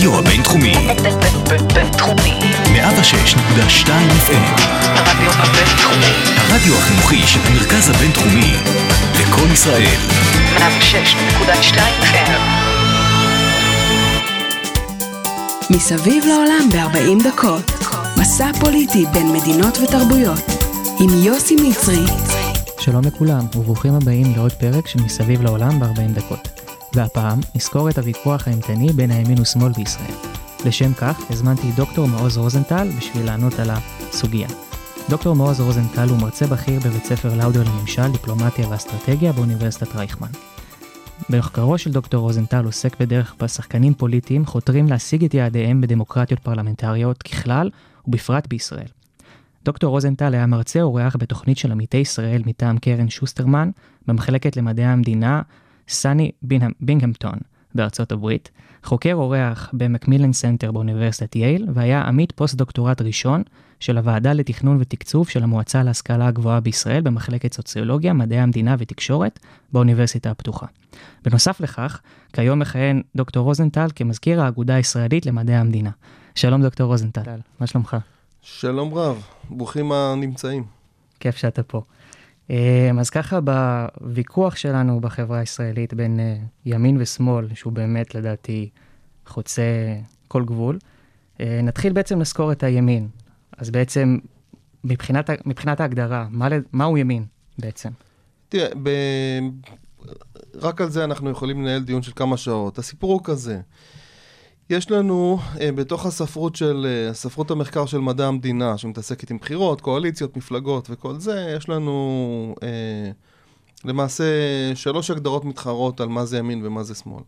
הרדיו הבינתחומי. בינתחומי. 106.2 FM. הרדיו הבינתחומי. הרדיו החינוכי של המרכז הבינתחומי. לכל ישראל. 106.2 FM. מסביב לעולם ב-40 דקות. מסע פוליטי בין מדינות ותרבויות. עם יוסי מיצרי. שלום לכולם וברוכים הבאים לעוד פרק של מסביב לעולם ב-40 דקות. והפעם נזכור את הוויכוח האימתני בין הימין ושמאל בישראל. לשם כך הזמנתי דוקטור מעוז רוזנטל בשביל לענות על הסוגיה. דוקטור מעוז רוזנטל הוא מרצה בכיר בבית ספר לאודר לממשל, דיפלומטיה ואסטרטגיה באוניברסיטת רייכמן. במחקרו של דוקטור רוזנטל עוסק בדרך בה שחקנים פוליטיים חותרים להשיג את יעדיהם בדמוקרטיות פרלמנטריות ככלל ובפרט בישראל. דוקטור רוזנטל היה מרצה אורח בתוכנית של עמיתי ישראל מטעם קרן שוסטרמן במחלקת למדעי המדינה סני בינגהמטון בארצות הברית, חוקר אורח במקמילן סנטר באוניברסיטת יייל, והיה עמית פוסט-דוקטורט ראשון של הוועדה לתכנון ותקצוב של המועצה להשכלה הגבוהה בישראל במחלקת סוציולוגיה, מדעי המדינה ותקשורת באוניברסיטה הפתוחה. בנוסף לכך, כיום מכהן דוקטור רוזנטל כמזכיר האגודה הישראלית למדעי המדינה. שלום דוקטור רוזנטל, מה שלומך? שלום רב, ברוכים הנמצאים. כיף שאתה פה. אז ככה בוויכוח שלנו בחברה הישראלית בין ימין ושמאל, שהוא באמת לדעתי חוצה כל גבול, נתחיל בעצם לזכור את הימין. אז בעצם מבחינת ההגדרה, מהו ימין בעצם? תראה, רק על זה אנחנו יכולים לנהל דיון של כמה שעות. הסיפור הוא כזה. יש לנו בתוך הספרות המחקר של מדע המדינה, שמתעסקת עם בחירות, קואליציות, מפלגות וכל זה, יש לנו למעשה שלוש הגדרות מתחרות על מה זה ימין ומה זה שמאל.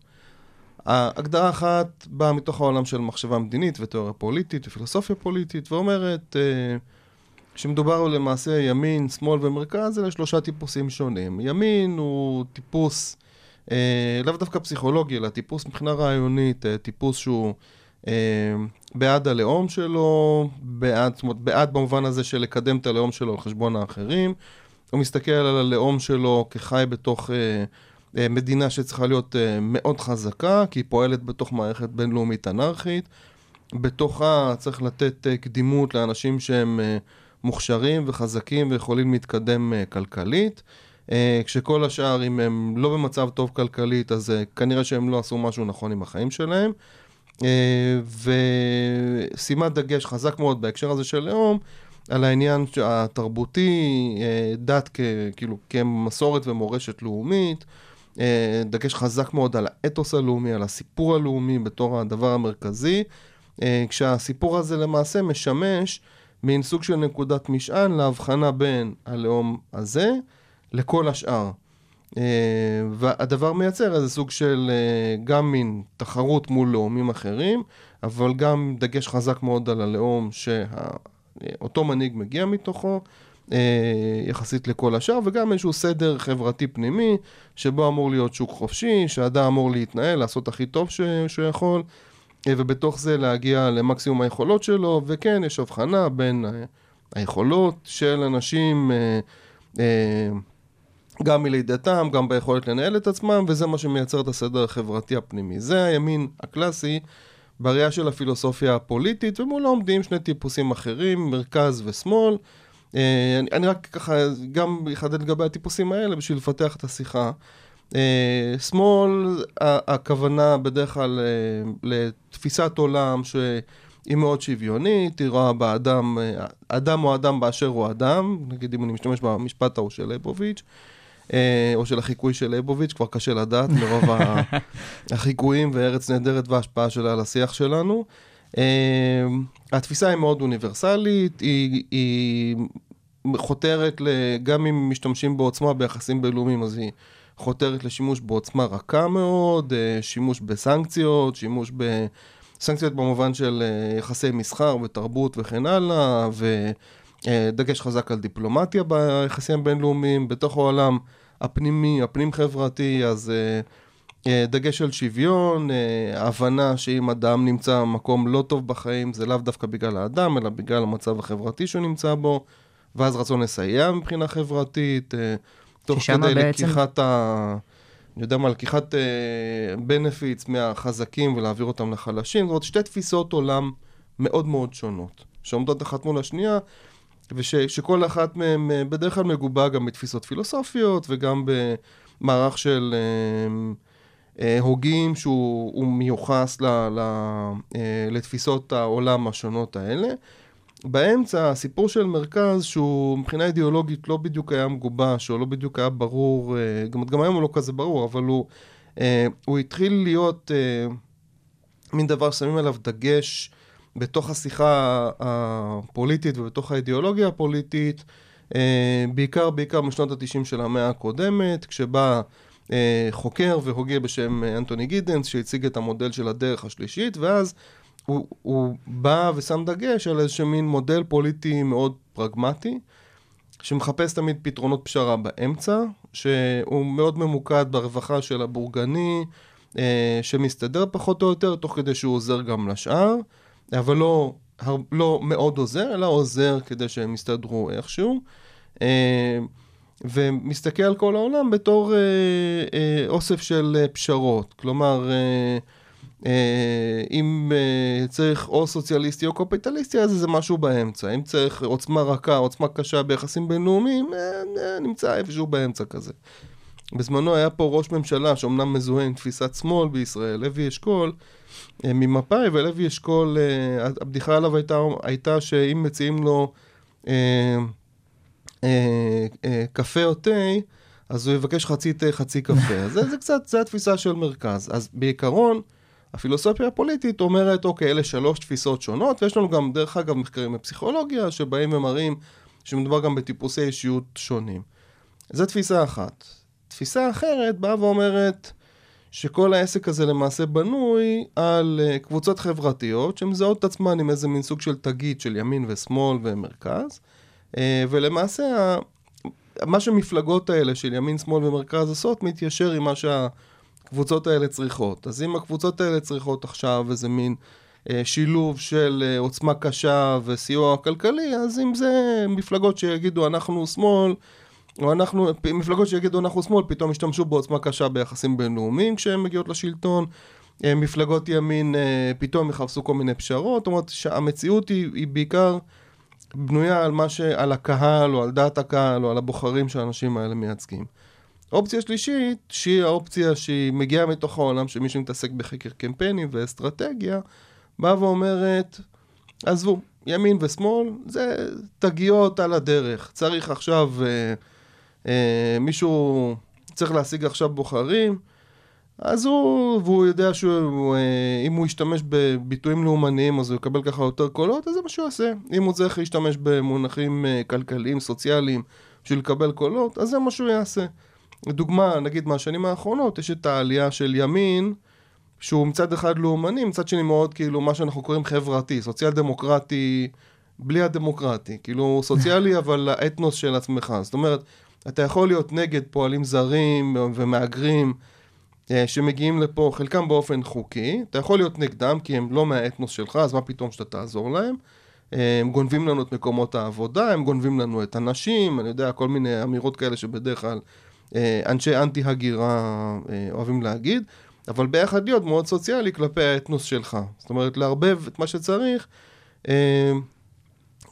ההגדרה אחת באה מתוך העולם של מחשבה מדינית ותיאוריה פוליטית ופילוסופיה פוליטית, ואומרת שמדובר למעשה ימין, שמאל ומרכז, אלה שלושה טיפוסים שונים. ימין הוא טיפוס לאו דווקא פסיכולוגי, אלא טיפוס מבחינה רעיונית, טיפוס שהוא בעד הלאום שלו, בעד במובן הזה של לקדם את הלאום שלו על חשבון האחרים. הוא מסתכל על הלאום שלו כחי בתוך מדינה שצריכה להיות מאוד חזקה, כי היא פועלת בתוך מערכת בינלאומית אנרכית. בתוכה צריך לתת קדימות לאנשים שהם מוכשרים וחזקים ויכולים להתקדם כלכלית. כשכל השאר, אם הם לא במצב טוב כלכלית, אז כנראה שהם לא עשו משהו נכון עם החיים שלהם. ושימת דגש חזק מאוד בהקשר הזה של לאום, על העניין התרבותי, דת כאילו כמסורת ומורשת לאומית, דגש חזק מאוד על האתוס הלאומי, על הסיפור הלאומי בתור הדבר המרכזי, כשהסיפור הזה למעשה משמש מין סוג של נקודת משען להבחנה בין הלאום הזה, לכל השאר. והדבר מייצר איזה סוג של גם מין תחרות מול לאומים אחרים, אבל גם דגש חזק מאוד על הלאום שאותו מנהיג מגיע מתוכו, יחסית לכל השאר, וגם איזשהו סדר חברתי פנימי, שבו אמור להיות שוק חופשי, שאדם אמור להתנהל, לעשות הכי טוב שהוא יכול, ובתוך זה להגיע למקסימום היכולות שלו, וכן, יש הבחנה בין היכולות של אנשים גם מלידתם, גם ביכולת לנהל את עצמם, וזה מה שמייצר את הסדר החברתי הפנימי. זה הימין הקלאסי בראייה של הפילוסופיה הפוליטית, ומולו עומדים שני טיפוסים אחרים, מרכז ושמאל. אני רק ככה גם יחדד לגבי הטיפוסים האלה בשביל לפתח את השיחה. שמאל, הכוונה בדרך כלל לתפיסת עולם ש היא מאוד שוויונית, היא רואה באדם, אדם הוא אדם באשר הוא אדם, נגיד אם אני משתמש במשפט ההוא של לייבוביץ', או של החיקוי של לייבוביץ', כבר קשה לדעת מרוב החיקויים וארץ נהדרת וההשפעה שלה על השיח שלנו. התפיסה היא מאוד אוניברסלית, היא חותרת, גם אם משתמשים בעוצמה ביחסים בינלאומיים, אז היא חותרת לשימוש בעוצמה רכה מאוד, שימוש בסנקציות, שימוש ב סנקציות במובן של יחסי מסחר ותרבות וכן הלאה, ודגש חזק על דיפלומטיה ביחסים בינלאומיים, בתוך העולם הפנימי, הפנים חברתי, אז דגש על שוויון, הבנה שאם אדם נמצא במקום לא טוב בחיים, זה לאו דווקא בגלל האדם, אלא בגלל המצב החברתי שהוא נמצא בו, ואז רצון לסייע מבחינה חברתית, תוך כדי לקיחת אני יודע מה, לקיחת benefits מהחזקים ולהעביר אותם לחלשים, זאת אומרת, שתי תפיסות עולם מאוד מאוד שונות, שעומדות אחת מול השנייה, ושכל אחת מהן בדרך כלל מגובה גם בתפיסות פילוסופיות, וגם במערך של הוגים שהוא מיוחס לתפיסות העולם השונות האלה. באמצע, הסיפור של מרכז, שהוא מבחינה אידיאולוגית לא בדיוק היה מגובש, או לא בדיוק היה ברור, גם היום הוא לא כזה ברור, אבל הוא התחיל להיות מין דבר שמים עליו דגש בתוך השיחה הפוליטית ובתוך האידיאולוגיה הפוליטית, בעיקר משנות ה-90 של המאה הקודמת, כשבא חוקר והוגה בשם אנטוני גידנס, שהציג את המודל של הדרך השלישית, ואז הוא בא ושם דגש על איזשהו מין מודל פוליטי מאוד פרגמטי, שמחפש תמיד פתרונות פשרה באמצע, שהוא מאוד ממוקד ברווחה של הבורגני, שמסתדר פחות או יותר, תוך כדי שהוא עוזר גם לשאר, אבל לא מאוד עוזר, אלא עוזר כדי שהם יסתדרו איכשהו, ומסתכל על כל העולם בתור אוסף של פשרות, כלומר, אם צריך או סוציאליסטי או קפיטליסטי, אז זה משהו באמצע. אם צריך עוצמה רכה, עוצמה קשה ביחסים בינלאומיים, נמצא איפשהו באמצע כזה. בזמנו היה פה ראש ממשלה שאומנם מזוהה עם תפיסת שמאל בישראל, לוי אשכול, ממפא"י, ולוי אשכול, הבדיחה עליו הייתה שאם מציעים לו קפה או תה, אז הוא יבקש חצי תה, חצי קפה. אז זה קצת, זה התפיסה של מרכז. אז בעיקרון, הפילוסופיה הפוליטית אומרת, אוקיי, אלה שלוש תפיסות שונות, ויש לנו גם, דרך אגב, מחקרים בפסיכולוגיה, שבאים ומראים שמדובר גם בטיפוסי אישיות שונים. זו תפיסה אחת. תפיסה אחרת באה ואומרת שכל העסק הזה למעשה בנוי על קבוצות חברתיות, שמזהות את עצמן עם איזה מין סוג של תגית של ימין ושמאל ומרכז, ולמעשה, מה שמפלגות האלה של ימין, שמאל ומרכז עושות, מתיישר עם מה הקבוצות האלה צריכות. אז אם הקבוצות האלה צריכות עכשיו איזה מין שילוב של עוצמה קשה וסיוע כלכלי, אז אם זה מפלגות שיגידו אנחנו שמאל, או מפלגות שיגידו אנחנו שמאל, פתאום ישתמשו בעוצמה קשה ביחסים בינלאומיים כשהן מגיעות לשלטון, מפלגות ימין פתאום יחפשו כל מיני פשרות, זאת אומרת שהמציאות היא בעיקר בנויה על הקהל או על דעת הקהל או על הבוחרים שהאנשים האלה מייצגים. אופציה שלישית, שהיא האופציה שהיא מגיעה מתוך העולם, שמישהו מתעסק בחקר קמפיינים ואסטרטגיה, באה ואומרת, עזבו, ימין ושמאל, זה תגיות על הדרך. צריך עכשיו, מישהו צריך להשיג עכשיו בוחרים, אז והוא יודע שאם הוא ישתמש בביטויים לאומניים, אז הוא יקבל ככה יותר קולות, אז זה מה שהוא עושה. אם הוא צריך להשתמש במונחים כלכליים, סוציאליים, בשביל לקבל קולות, אז זה מה שהוא יעשה. דוגמה, נגיד, מהשנים האחרונות, יש את העלייה של ימין, שהוא מצד אחד לאומני, מצד שני מאוד, כאילו, מה שאנחנו קוראים חברתי, סוציאל-דמוקרטי, בלי הדמוקרטי, כאילו, סוציאלי, אבל האתנוס של עצמך. זאת אומרת, אתה יכול להיות נגד פועלים זרים ומאגרים שמגיעים לפה, חלקם באופן חוקי, אתה יכול להיות נגדם, כי הם לא מהאתנוס שלך, אז מה פתאום שאתה תעזור להם? הם גונבים לנו את מקומות העבודה, הם גונבים לנו את הנשים, אני יודע, כל מיני אמירות כאלה שבדרך כלל אנשי אנטי-הגירה אוהבים להגיד, אבל ביחד להיות מאוד סוציאלי כלפי האתנוס שלך. זאת אומרת, להרבב את מה שצריך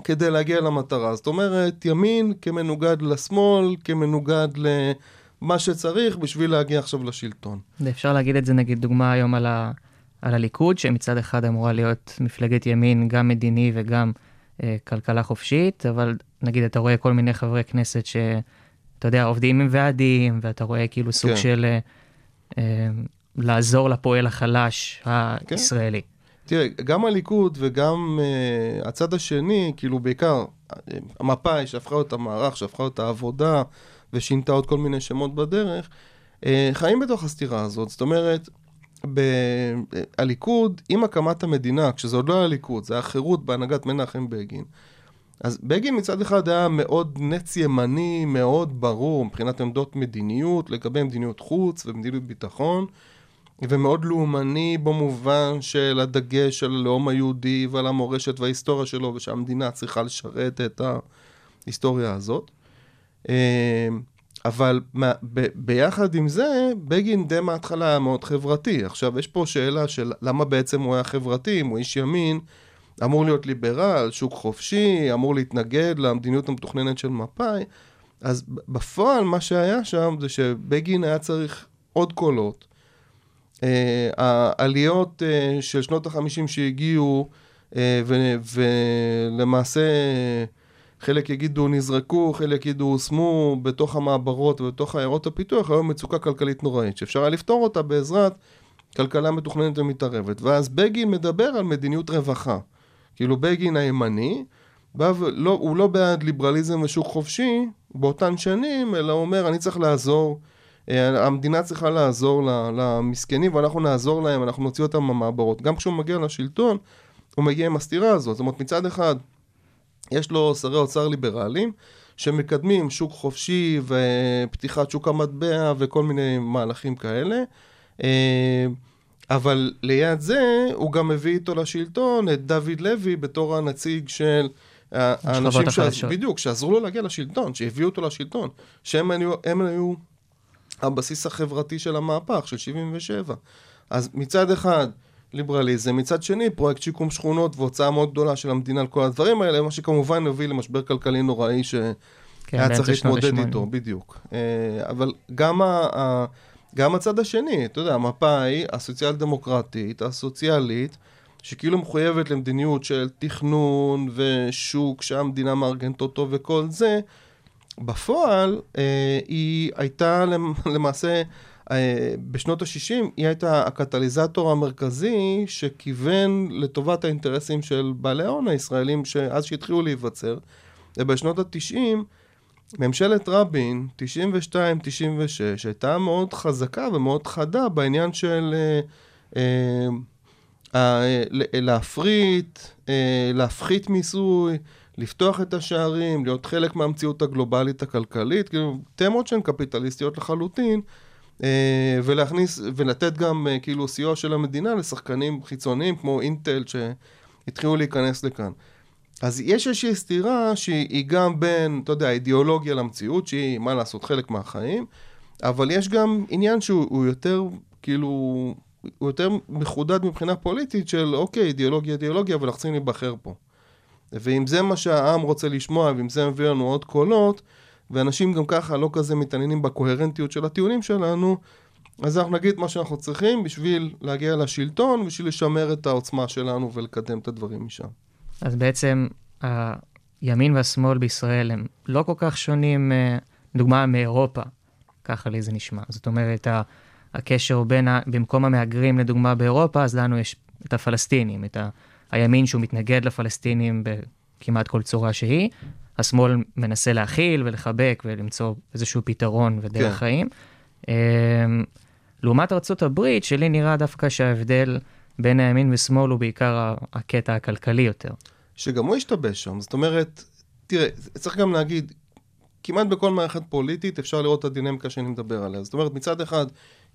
כדי להגיע למטרה. זאת אומרת, ימין כמנוגד לשמאל, כמנוגד למה שצריך בשביל להגיע עכשיו לשלטון. אפשר להגיד את זה, נגיד, דוגמה היום על הליכוד, שמצד אחד אמורה להיות מפלגת ימין, גם מדיני וגם כלכלה חופשית, אבל נגיד, אתה רואה כל מיני חברי כנסת אתה יודע, עובדים עם ועדים, ואתה רואה כאילו סוג של לעזור לפועל החלש הישראלי. תראה, גם הליכוד וגם הצד השני, כאילו בעיקר המפא"י שהפכה אותה מערך, שהפכה אותה עבודה, ושינתה עוד כל מיני שמות בדרך, חיים בתוך הסתירה הזאת. זאת אומרת, הליכוד, עם הקמת המדינה, כשזה עוד לא היה הליכוד, זה היה חירות בהנהגת מנחם בגין, אז בגין מצד אחד היה מאוד נץ ימני, מאוד ברור, מבחינת עמדות מדיניות, לגבי מדיניות חוץ ומדיניות ביטחון, ומאוד לאומני במובן של הדגש של הלאום היהודי ועל המורשת וההיסטוריה שלו, ושהמדינה צריכה לשרת את ההיסטוריה הזאת. אבל ביחד עם זה, בגין די מההתחלה היה מאוד חברתי. עכשיו, יש פה שאלה של למה בעצם הוא היה חברתי, אם הוא איש ימין, אמור להיות ליברל, שוק חופשי, אמור להתנגד למדיניות המתוכננת של מפאי. אז בפועל מה שהיה שם זה שבגין היה צריך עוד קולות. העליות של שנות ה-50 שהגיעו, ולמעשה חלק יגידו נזרקו, חלק יגידו הוסמו בתוך המעברות ובתוך העיירות הפיתוח, היום מצוקה כלכלית נוראית, שאפשר היה לפתור אותה בעזרת כלכלה מתוכננת ומתערבת. ואז בגין מדבר על מדיניות רווחה. כאילו בגין הימני, הוא לא בעד ליברליזם ושוק חופשי באותן שנים, אלא אומר אני צריך לעזור, המדינה צריכה לעזור למסכנים, ואנחנו נעזור להם, אנחנו נוציא אותם מהמעברות. גם כשהוא מגיע לשלטון, הוא מגיע עם הסתירה הזאת. זאת אומרת, מצד אחד, יש לו שרי אוצר ליברליים, שמקדמים שוק חופשי ופתיחת שוק המטבע וכל מיני מהלכים כאלה, אבל ליד זה הוא גם מביא איתו לשלטון את דוד לוי בתור הנציג של האנשים שעזרו לו להגיע לשלטון, שהביאו אותו לשלטון, שהם היו הבסיס החברתי של המהפך של 77. אז מצד אחד ליברליזם, מצד שני פרויקט שיקום שכונות והוצאה מאוד גדולה של המדינה על כל הדברים האלה, מה שכמובן הוביל למשבר כלכלי נוראי שהיה צריך להתמודד איתו, בדיוק. אבל גם הצד השני, אתה יודע, המפה היא הסוציאל דמוקרטית, הסוציאלית, שכאילו מחויבת למדיניות של תכנון ושוק שהמדינה מארגנת אותו וכל זה, בפועל היא הייתה למעשה, בשנות ה-60 היא הייתה הקטליזטור המרכזי שכיוון לטובת האינטרסים של בעלי ההון הישראלים שאז שהתחילו להיווצר. ובשנות ה-90 ממשלת רבין 92-96 הייתה מאוד חזקה ומאוד חדה בעניין של להפריט, להפחית מיסוי, לפתוח את השערים, להיות חלק מהמציאות הגלובלית הכלכלית, כאילו תמות שהן קפיטליסטיות לחלוטין, ולהכניס, ולתת גם כאילו סיוע של המדינה לשחקנים חיצוניים כמו אינטל שהתחילו להיכנס לכאן. אז יש איזושהי סתירה שהיא גם בין, אתה יודע, אידיאולוגיה למציאות, שהיא מה לעשות חלק מהחיים, אבל יש גם עניין שהוא יותר, כאילו, הוא יותר מחודד מבחינה פוליטית של, אוקיי, אידיאולוגיה, אידיאולוגיה, ולחצים להיבחר פה. ואם זה מה שהעם רוצה לשמוע, ואם זה מביא לנו עוד קולות, ואנשים גם ככה לא כזה מתעניינים בקוהרנטיות של הטיעונים שלנו, אז אנחנו נגיד מה שאנחנו צריכים בשביל להגיע לשלטון, בשביל לשמר את העוצמה שלנו ולקדם את הדברים משם. אז בעצם הימין והשמאל בישראל הם לא כל כך שונים, דוגמה מאירופה, ככה לי זה נשמע. זאת אומרת, הקשר בין, במקום המהגרים לדוגמה באירופה, אז לנו יש את הפלסטינים, את הימין שהוא מתנגד לפלסטינים בכמעט כל צורה שהיא, השמאל מנסה להכיל ולחבק ולמצוא איזשהו פתרון ודרך חיים. לעומת ארצות הברית, שלי נראה דווקא שההבדל בין הימין ושמאל הוא בעיקר הקטע הכלכלי יותר. שגם הוא השתבש שם. זאת אומרת, תראה, צריך גם להגיד, כמעט בכל מערכת פוליטית אפשר לראות את הדינמיקה שאני מדבר עליה. זאת אומרת, מצד אחד,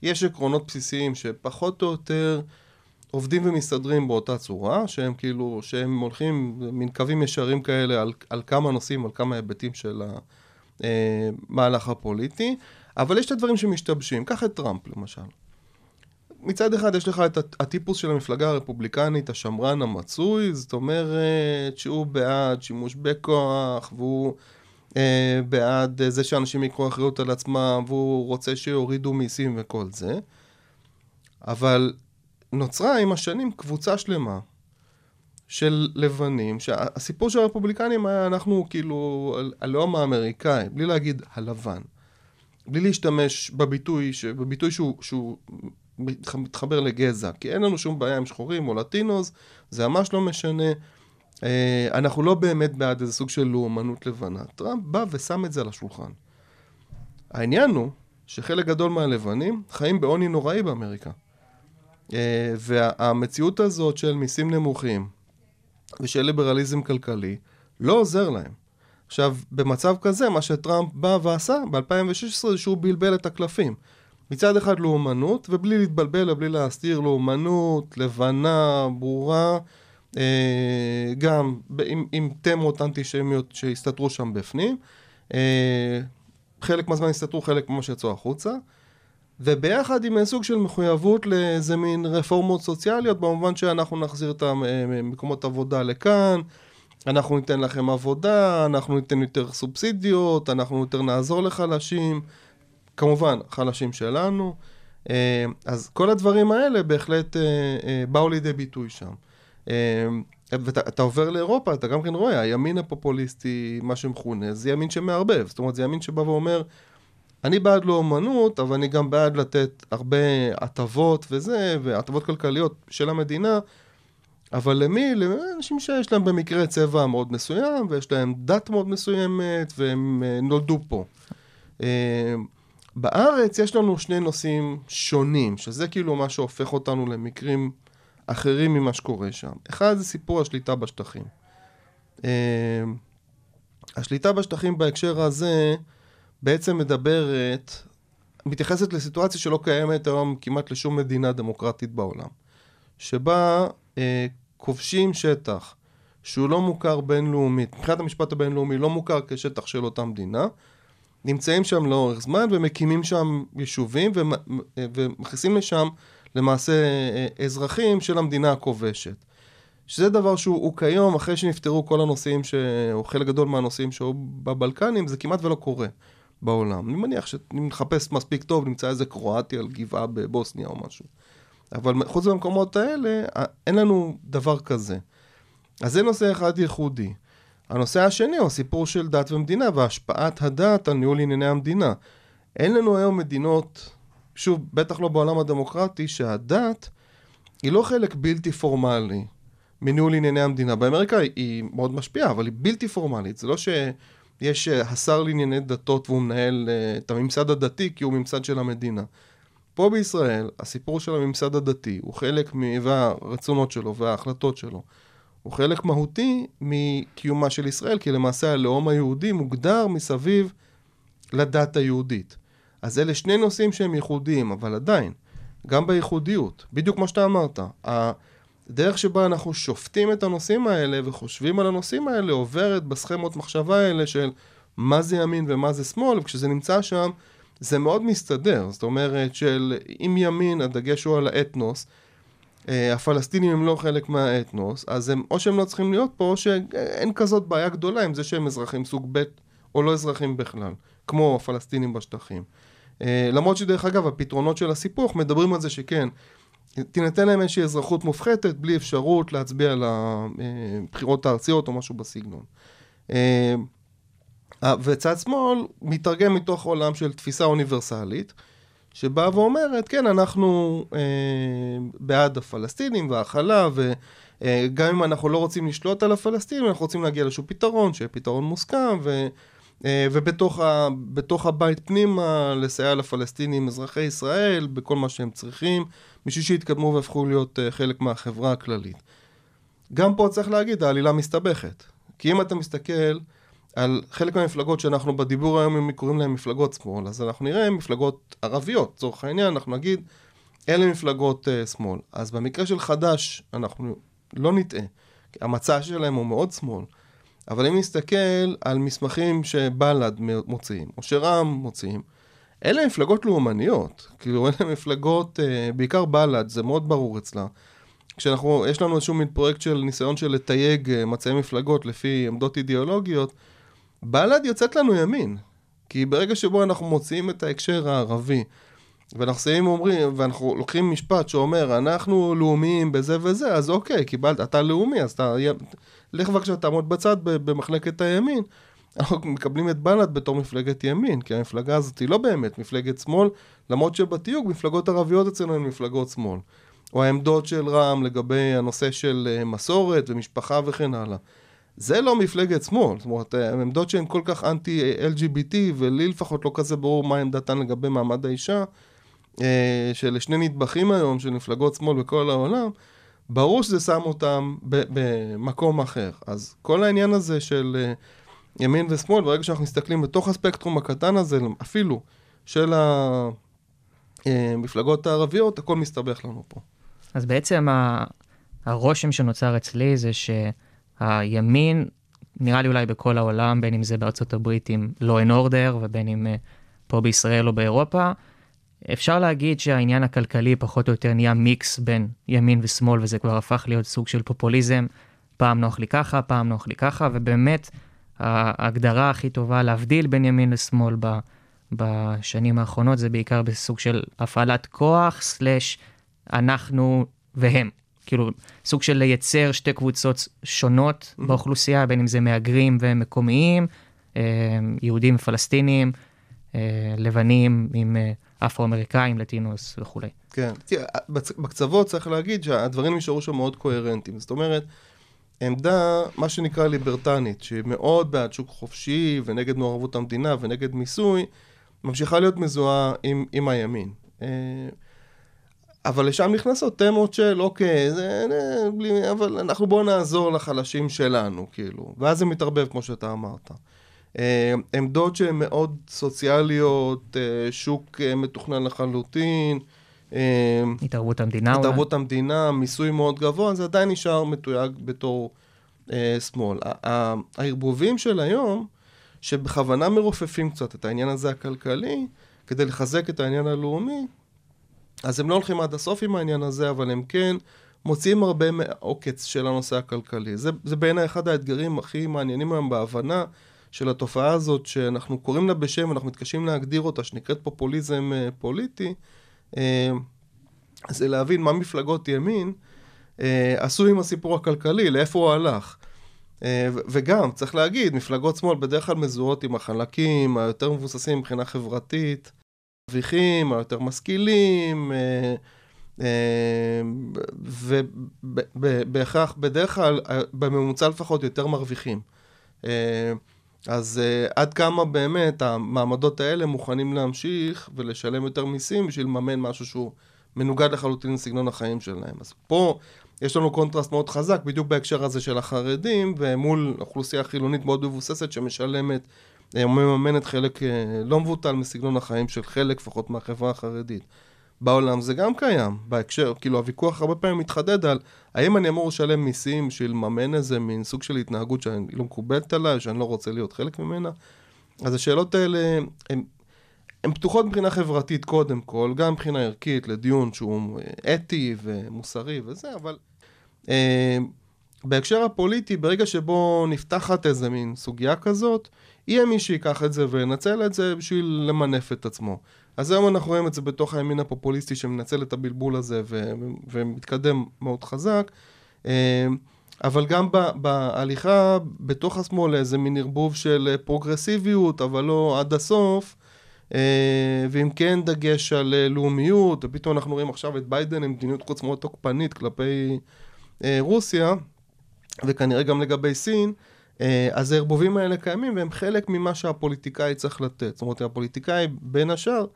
יש עקרונות בסיסיים שפחות או יותר עובדים ומסתדרים באותה צורה, שהם כאילו, שהם הולכים מן קווים ישרים כאלה על כמה נושאים, על כמה היבטים של המהלך הפוליטי, אבל יש את הדברים שמשתבשים. קח את טראמפ, למשל. מצד אחד יש לך את הטיפוס של המפלגה הרפובליקנית, השמרן המצוי, זאת אומרת שהוא בעד שימוש בכוח, והוא בעד זה שאנשים יקחו אחריות על עצמם, והוא רוצה שיורידו מיסים וכל זה. אבל נוצרה עם השנים קבוצה שלמה של לבנים, שהסיפור של הרפובליקנים היה אנחנו כאילו הלאום האמריקאי, בלי להגיד הלבן, בלי להשתמש בביטוי שהוא מתחבר לגזע, כי אין לנו שום בעיה עם שחורים או לטינוס, זה ממש לא משנה, אנחנו לא באמת בעד איזה סוג של לאומנות לבנה. טראמפ בא ושם את זה על השולחן. העניין הוא שחלק גדול מהלבנים חיים בעוני נוראי באמריקה, והמציאות הזאת של מיסים נמוכים ושל ליברליזם כלכלי לא עוזר להם. עכשיו, במצב כזה, מה שטראמפ בא ועשה ב-2016 שהוא בלבל את הקלפים. מצד אחד לאומנות, ובלי להתבלבל ובלי להסתיר, לאומנות לבנה, ברורה, גם עם תמות אנטישמיות שהסתתרו שם בפנים, חלק מהזמן הסתתרו, חלק ממש יצאו החוצה, וביחד עם סוג של מחויבות לאיזה מין רפורמות סוציאליות, במובן שאנחנו נחזיר את המקומות עבודה לכאן, אנחנו ניתן לכם עבודה, אנחנו ניתן יותר סובסידיות, אנחנו יותר נעזור לחלשים, כמובן חלשים שלנו, אז כל הדברים האלה בהחלט באו לידי ביטוי שם. ואתה עובר לאירופה, אתה גם כן רואה, הימין הפופוליסטי, מה שמכונה, זה ימין שמערבב, זאת אומרת, זה ימין שבא ואומר, אני בעד לאומנות, אבל אני גם בעד לתת הרבה עטבות וזה, ועטבות כלכליות של המדינה, אבל למי? לאנשים שיש להם במקרה צבע מאוד מסוים, ויש להם דת מאוד מסוימת, והם נולדו פה. בארץ יש לנו שני נושאים שונים, שזה כאילו מה שהופך אותנו למקרים אחרים ממה שקורה שם. אחד זה סיפור השליטה בשטחים. השליטה בשטחים בהקשר הזה בעצם מדברת, מתייחסת לסיטואציה שלא קיימת היום כמעט לשום מדינה דמוקרטית בעולם, שבה כובשים שטח שהוא לא מוכר בינלאומית, מבחינת המשפט הבינלאומי לא מוכר כשטח של אותה מדינה, נמצאים שם לאורך זמן ומקימים שם יישובים ומכניסים לשם למעשה אזרחים של המדינה הכובשת. שזה דבר שהוא כיום, אחרי שנפטרו כל הנושאים, או חלק גדול מהנושאים שהוא בבלקנים, זה כמעט ולא קורה בעולם. אני מניח שנחפש מספיק טוב, נמצא איזה קרואטיה על גבעה בבוסניה או משהו. אבל חוץ במקומות האלה, אין לנו דבר כזה. אז זה נושא אחד ייחודי. הנושא השני הוא סיפור של דת ומדינה, והשפעת הדת על ניהול ענייני המדינה. אין לנו היום מדינות, שוב, בטח לא בעולם הדמוקרטי, שהדת היא לא חלק בלתי פורמלי מניהול ענייני המדינה. באמריקה היא מאוד משפיעה, אבל היא בלתי פורמלית. זה לא שיש השר לענייני דתות והוא מנהל את הממסד הדתי, כי הוא ממסד של המדינה. פה בישראל, הסיפור של הממסד הדתי הוא חלק מהרצונות שלו וההחלטות שלו. הוא חלק מהותי מקיומה של ישראל, כי למעשה הלאום היהודי מוגדר מסביב לדת היהודית. אז אלה שני נושאים שהם ייחודיים, אבל עדיין, גם בייחודיות, בדיוק מה שאתה אמרת, הדרך שבה אנחנו שופטים את הנושאים האלה וחושבים על הנושאים האלה, עוברת בסכמות מחשבה האלה של מה זה ימין ומה זה שמאל, וכשזה נמצא שם, זה מאוד מסתדר. זאת אומרת, של אם ימין הדגש הוא על האתנוס, הפלסטינים הם לא חלק מהאתנוס, אז הם, או שהם לא צריכים להיות פה, או שאין כזאת בעיה גדולה עם זה שהם אזרחים סוג ב' או לא אזרחים בכלל, כמו הפלסטינים בשטחים. למרות שדרך אגב, הפתרונות של הסיפוך מדברים על זה שכן, תינתן להם איזושהי אזרחות מופחתת, בלי אפשרות להצביע על הבחירות הארציות או משהו בסגנון. וצד שמאל מתרגם מתוך עולם של תפיסה אוניברסלית, שבאה ואומרת, כן, אנחנו בעד הפלסטינים והאכלה, וגם אם אנחנו לא רוצים לשלוט על הפלסטינים, אנחנו רוצים להגיע לשום פתרון, שיהיה פתרון מוסכם, ובתוך הבית פנימה לסייע לפלסטינים, אזרחי ישראל, בכל מה שהם צריכים, בשביל שהתקדמו והפכו להיות חלק מהחברה הכללית. גם פה צריך להגיד, העלילה מסתבכת. כי אם אתה מסתכל על חלק מהמפלגות שאנחנו בדיבור היום, אם קוראים להן מפלגות שמאל, אז אנחנו נראה מפלגות ערביות, צורך העניין, אנחנו נגיד, אלה מפלגות שמאל. אז במקרה של חד"ש, אנחנו לא נטעה. המצע שלהם הוא מאוד שמאל. אבל אם נסתכל על מסמכים שבלד מוציאים, או שרם מוציאים, אלה מפלגות לאומניות. כאילו, אלה מפלגות, בעיקר בלד, זה מאוד ברור אצלה. יש לנו איזשהו פרויקט של ניסיון של לתייג מצעי מפלגות לפי עמדות אידיאולוגיות, בלד יוצאת לנו ימין, כי ברגע שבו אנחנו מוציאים את ההקשר הערבי, ואנחנו לוקחים משפט שאומר, אנחנו לאומיים בזה וזה, אז אוקיי, כי בלד, אתה לאומי, אז אתה, לך בבקשה, תעמוד בצד במחלקת הימין, אנחנו מקבלים את בלד בתור מפלגת ימין, כי המפלגה הזאת היא לא באמת מפלגת שמאל, למרות שבתיוג מפלגות ערביות אצלנו הן מפלגות שמאל, או העמדות של רע"מ לגבי הנושא של מסורת ומשפחה וכן הלאה. זה לא מפלגת שמאל, זאת אומרת, העמדות שהן כל כך אנטי-LGBT, ולי לפחות לא כזה ברור מה עמדתן לגבי מעמד האישה, של שני נדבכים היום, של מפלגות שמאל בכל העולם, ברור שזה שם אותם במקום אחר. אז כל העניין הזה של ימין ושמאל, ברגע שאנחנו מסתכלים בתוך הספקטרום הקטן הזה, אפילו של המפלגות הערביות, הכל מסתבך לנו פה. אז בעצם הרושם שנוצר אצלי זה ש הימין, נראה לי אולי בכל העולם, בין אם זה בארצות הברית עם law and order, ובין אם פה בישראל או באירופה, אפשר להגיד שהעניין הכלכלי פחות או יותר נהיה מיקס בין ימין ושמאל, וזה כבר הפך להיות סוג של פופוליזם, פעם נוח לי ככה, פעם נוח לי ככה, ובאמת ההגדרה הכי טובה להבדיל בין ימין לשמאל בשנים האחרונות, זה בעיקר בסוג של הפעלת כוח, סלש אנחנו והם. כאילו, סוג של לייצר שתי קבוצות שונות באוכלוסייה, בין אם זה מאגרים ומקומיים, יהודים ופלסטינים, לבנים עם אפרו-אמריקאים, לטינוס וכולי. כן, בקצוות צריך להגיד שהדברים נשארו שם מאוד קוהרנטיים. זאת אומרת, עמדה, מה שנקרא ליברטנית, שמאוד בעד שוק חופשי ונגד מעורבות המדינה ונגד מיסוי, ממשיכה להיות מזוהה עם הימין. אבל לשם נכנסות תמות של, אוקיי, אבל אנחנו בואו נעזור לחלשים שלנו, כאילו. ואז זה מתערבב, כמו שאתה אמרת. עמדות שהן מאוד סוציאליות, שוק מתוכנן לחלוטין, התערבות המדינה, מיסוי מאוד גבוה, זה עדיין נשאר מתויג בתור שמאל. הערבובים של היום, שבכוונה מרופפים קצת את העניין הזה הכלכלי, כדי לחזק את העניין הלאומי, אז הם לא הולכים עד הסוף עם העניין הזה, אבל הם כן מוצאים הרבה מהעוקץ של הנושא הכלכלי. זה בעיני אחד האתגרים הכי מעניינים היום בהבנה של התופעה הזאת, שאנחנו קוראים לה בשם, אנחנו מתקשים להגדיר אותה, שנקראת פופוליזם פוליטי, זה להבין מה מפלגות ימין עשו עם הסיפור הכלכלי, לאיפה הוא הלך. וגם, צריך להגיד, מפלגות שמאל בדרך כלל מזוהות עם החלקים היותר מבוססים מבחינה חברתית, מרוויחים, היותר משכילים, ובהכרח, בדרך כלל, בממוצע לפחות יותר מרוויחים. אז עד כמה באמת המעמדות האלה מוכנים להמשיך ולשלם יותר מיסים בשביל לממן משהו שהוא מנוגד לחלוטין לסגנון החיים שלהם. אז פה יש לנו קונטרסט מאוד חזק, בדיוק בהקשר הזה של החרדים, ומול אוכלוסייה חילונית מאוד מבוססת שמשלמת, מממנת חלק לא מבוטל מסגנון החיים של חלק, פחות מהחברה החרדית. בעולם זה גם קיים, בהקשר, כאילו הוויכוח הרבה פעמים מתחדד על האם אני אמור לשלם מיסים של מממן איזה מין סוג של התנהגות שאני לא מקובלת עליי, שאני לא רוצה להיות חלק ממנה. אז השאלות האלה, הן פתוחות מבחינה חברתית קודם כל, גם מבחינה ערכית לדיון שהוא אתי ומוסרי וזה, אבל בהקשר הפוליטי, ברגע שבו נפתחת איזה מין סוגיה כזאת, יהיה מי שיקח את זה וינצל את זה בשביל למנף את עצמו. אז היום אנחנו רואים את זה בתוך הימין הפופוליסטי שמנצל את הבלבול הזה ומתקדם מאוד חזק, אבל גם בהליכה בתוך השמאל איזה מין ערבוב של פרוגרסיביות, אבל לא עד הסוף, ואם כן דגש על לאומיות, ופתאום אנחנו רואים עכשיו את ביידן עם מדיניות חוץ מאוד תוקפנית כלפי רוסיה, וכנראה גם לגבי סין, אז הערבובים האלה קיימים, והם חלק ממה שהפוליטיקאי צריך לתת. זאת אומרת, הפוליטיקאי בין השאר,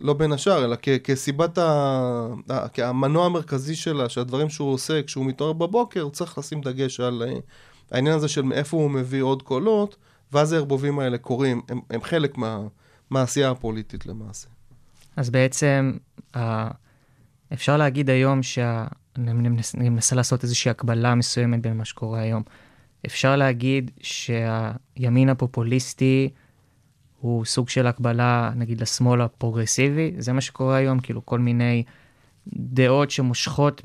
לא בין השאר, אלא כסיבת המנוע המרכזי שלה, שהדברים שהוא עושה כשהוא מתעורר בבוקר, הוא צריך לשים דגש על העניין הזה של מאיפה הוא מביא עוד קולות, ואז הערבובים האלה קורים, הם חלק מהעשייה הפוליטית למעשה. אז בעצם, אפשר להגיד היום אני מנסה לעשות איזושהי הקבלה מסוימת בין מה שקורה היום. אפשר להגיד שהימין הפופוליסטי הוא סוג של הקבלה, נגיד, לשמאל הפרוגרסיבי. זה מה שקורה היום, כאילו כל מיני דעות שמושכות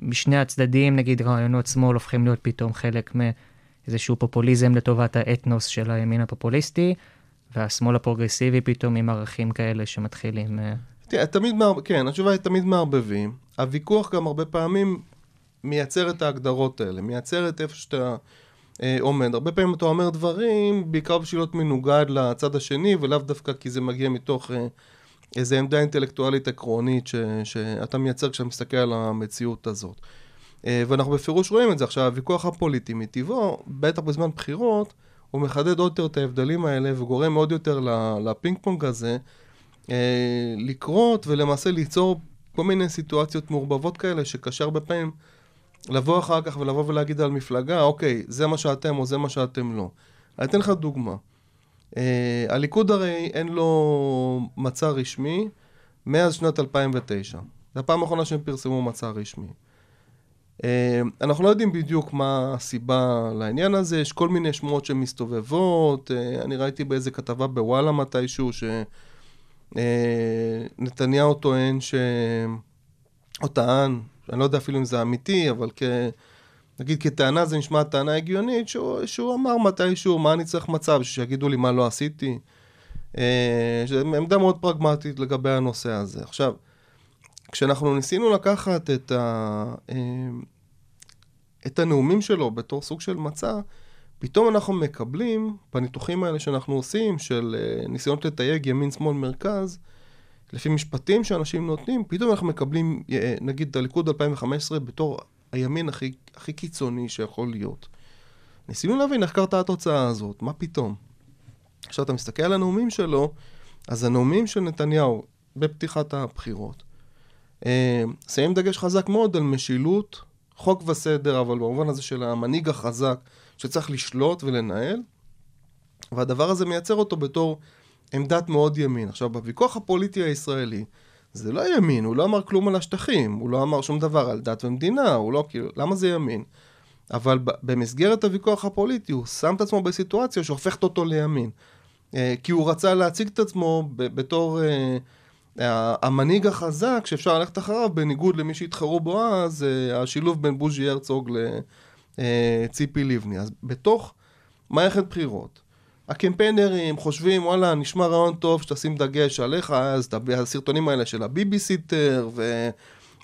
משני הצדדים, נגיד רעיונות שמאל, הופכים להיות פתאום חלק מאיזשהו פופוליזם לטובת האתנוס של הימין הפופוליסטי, והשמאל הפרוגרסיבי פתאום עם ערכים כאלה שמתחילים... כן, התשובה היא תמיד מערבבים. הוויכוח גם הרבה פעמים מייצר את ההגדרות האלה, מייצר את איפה שאתה עומד. הרבה פעמים אתה אומר דברים, בעיקר בשבילות מנוגד לצד השני, ולאו דווקא כי זה מגיע מתוך איזו עמדה אינטלקטואלית עקרונית שאתה מייצר כשאתה מסתכל על המציאות הזאת. ואנחנו בפירוש רואים את זה. עכשיו, הוויכוח הפוליטי מטבעו, בטח בזמן בחירות, הוא מחדד עוד יותר את ההבדלים האלה, וגורם עוד יותר לפינג פונג הזה, לקרות ולמעשה ליצור כל מיני סיטואציות מורבבות כאלה שקשה הרבה פעמים לבוא אחר כך ולבוא ולהגיד על מפלגה, אוקיי, זה מה שאתם או זה מה שאתם לא. אני אתן לך דוגמה. הליכוד הרי אין לו מצע רשמי מאז שנת 2009. זה הפעם האחרונה שהם פרסמו מצע רשמי. אנחנו לא יודעים בדיוק מה הסיבה לעניין הזה, יש כל מיני שמועות שמסתובבות, אני ראיתי באיזה כתבה בוואלה מתישהו, שנתניהו טוען או טען, אני לא יודע אפילו אם זה אמיתי, אבל נגיד כטענה זה נשמע טענה הגיונית, שהוא אמר מתישהו, מה אני צריך מצב, שיגידו לי מה לא עשיתי, עמדה מאוד פרגמטית לגבי הנושא הזה. עכשיו, כשאנחנו ניסינו לקחת את הנאומים שלו בתור סוג של מצע, פתאום אנחנו מקבלים, בניתוחים האלה שאנחנו עושים, של ניסיונות לתייג ימין, שמאל, מרכז, לפי משפטים שאנשים נותנים, פתאום אנחנו מקבלים, נגיד, הליכוד 2015 בתור הימין הכי קיצוני שיכול להיות. ניסינו להבין איך קרתה התוצאה הזאת, מה פתאום? עכשיו אתה מסתכל על הנאומים שלו, אז הנאומים של נתניהו בפתיחת הבחירות, שמים דגש חזק מאוד על משילות, חוק וסדר, אבל במובן הזה של המנהיג החזק שצריך לשלוט ולנהל, והדבר הזה מייצר אותו בתור עמדת מאוד ימין. עכשיו, בוויכוח הפוליטי הישראלי, זה לא ימין, הוא לא אמר כלום על השטחים, הוא לא אמר שום דבר על דת ומדינה, הוא לא, כאילו, למה זה ימין? אבל במסגרת הוויכוח הפוליטי, הוא שם את עצמו בסיטואציה שהופכת אותו לימין, כי הוא רצה להציג את עצמו בתור המנהיג החזק שאפשר ללכת אחריו, בניגוד למי שהתחרו בו אז, השילוב בין בוז'י הרצוג לציפי לבני. אז בתוך מערכת בחירות, הקמפיינרים חושבים, וואלה, נשמע רעיון טוב שתשים דגש עליך, אז הסרטונים האלה של הביבי סיטר,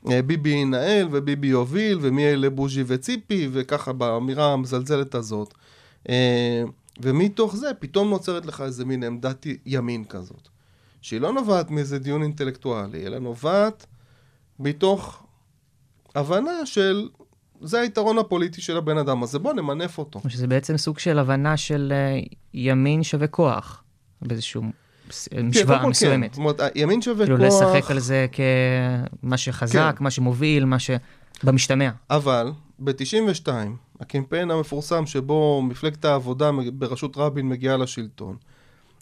וביבי ינהל, וביבי יוביל, ומי אלה בוז'י וציפי, וככה באמירה המזלזלת הזאת. ומתוך זה פתאום נוצרת לך איזה מין עמדת ימין כזאת, שהיא לא נובעת מאיזה דיון אינטלקטואלי, אלא נובעת מתוך הבנה של, זה היתרון הפוליטי של הבן אדם, אז בוא נמנף אותו. שזה בעצם סוג של הבנה של ימין שווה כוח, באיזשהו משוואה מסוימת. זאת אומרת, ימין שווה כוח, לשחק על זה כמה שחזק, מה שמוביל, מה שבמשתמע. אבל ב-92, הקמפיין המפורסם שבו מפלגת העבודה בראשות רבין מגיעה לשלטון,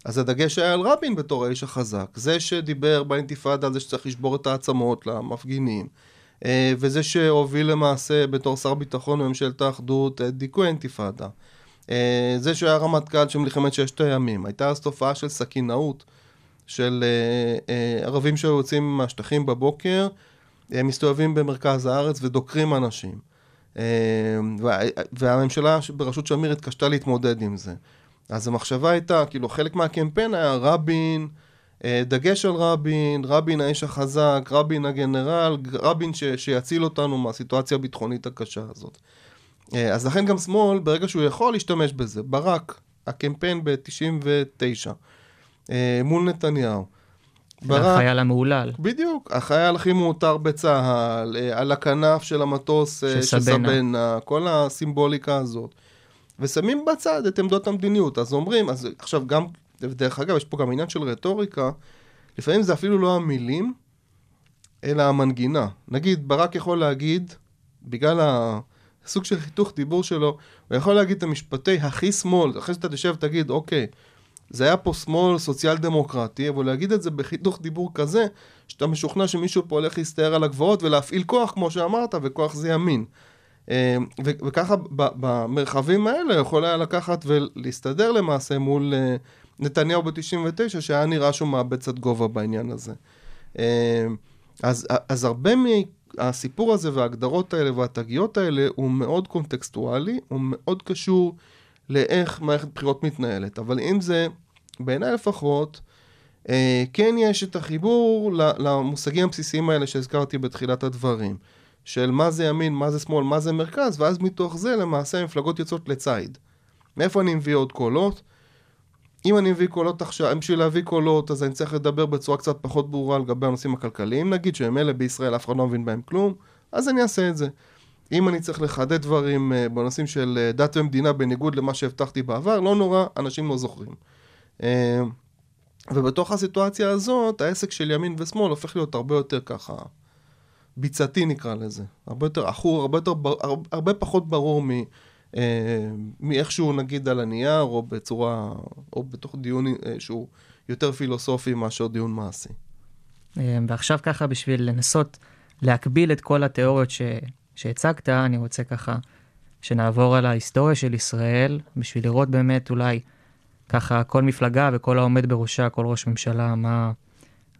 אז הדגש היה על רבין בתור האיש החזק, זה שדיבר באינתיפאדה על זה שצריך לשבור את העצמות למפגינים, וזה שהוביל למעשה בתור שר ביטחון וממשלת האחדות דיכוי האינתיפאדה, זה שהיה רמטכ"ל של מלחמת ששת הימים, הייתה אז תופעה של סכינאות, של ערבים שיוצאים מהשטחים בבוקר, מסתובבים במרכז הארץ ודוקרים אנשים, והממשלה בראשות שמיר התקשתה להתמודד עם זה. אז המחשבה הייתה, כאילו חלק מהקמפיין היה רבין, דגש על רבין, רבין האיש החזק, רבין הגנרל, רבין שיציל אותנו מהסיטואציה הביטחונית הקשה הזאת. אז לכן גם שמאל, ברגע שהוא יכול להשתמש בזה, ברק, הקמפיין ב-99, מול נתניהו. החייל המעולל. בדיוק, החייל הכי מותר בצהל, על הכנף של המטוס שסבנה, כל הסימבוליקה הזאת. ושמים בצד את עמדות המדיניות, אז אומרים, אז עכשיו גם, דרך אגב, יש פה גם עניין של רטוריקה, לפעמים זה אפילו לא המילים, אלא המנגינה. נגיד, ברק יכול להגיד, בגלל הסוג של חיתוך דיבור שלו, הוא יכול להגיד את המשפטי הכי שמאל, אחרי שאתה תשב תגיד, אוקיי, זה היה פה שמאל סוציאל דמוקרטי, אבל להגיד את זה בחיתוך דיבור כזה, שאתה משוכנע שמישהו פה הולך להסתער על הגבוהות, ולהפעיל כוח, כמו שאמרת, וכוח זה ימין. וככה במרחבים האלה יכול היה לקחת ולהסתדר למעשה מול נתניהו ב-99 שהיה נראה שהוא מאבד צד גובה בעניין הזה. אז הרבה מהסיפור הזה וההגדרות האלה והתגיות האלה הוא מאוד קונטקסטואלי, הוא מאוד קשור לאיך מערכת בחירות מתנהלת, אבל אם זה בעיניי לפחות כן יש את החיבור למושגים הבסיסיים האלה שהזכרתי בתחילת הדברים של מה זה ימין, מה זה שמאל, מה זה מרכז, ואז מתוך זה למעשה מפלגות יוצאות לצייד. מאיפה אני מביא עוד קולות? אם אני מביא קולות עכשיו, בשביל להביא קולות, אז אני צריך לדבר בצורה קצת פחות ברורה לגבי הנושאים הכלכליים, נגיד שהם אלה בישראל, אף אחד לא מבין בהם כלום, אז אני אעשה את זה. אם אני צריך לחדד דברים בנושאים של דת ומדינה, בניגוד למה שהבטחתי בעבר, לא נורא, אנשים לא זוכרים. ובתוך הסיטואציה הזאת, העסק של ימין ושמאל הופך להיות הרבה יותר ככה. ביצעתי נקרא לזה, הרבה יותר אחור, הרבה פחות ברור מאיכשהו נגיד על הנייר, או בצורה, או בתוך דיון שהוא יותר פילוסופי מאשר דיון מעשי. ועכשיו ככה בשביל לנסות להקביל את כל התיאוריות שהצגת, אני רוצה ככה שנעבור על ההיסטוריה של ישראל, בשביל לראות באמת אולי ככה כל מפלגה וכל העומד בראשה, כל ראש ממשלה, מה,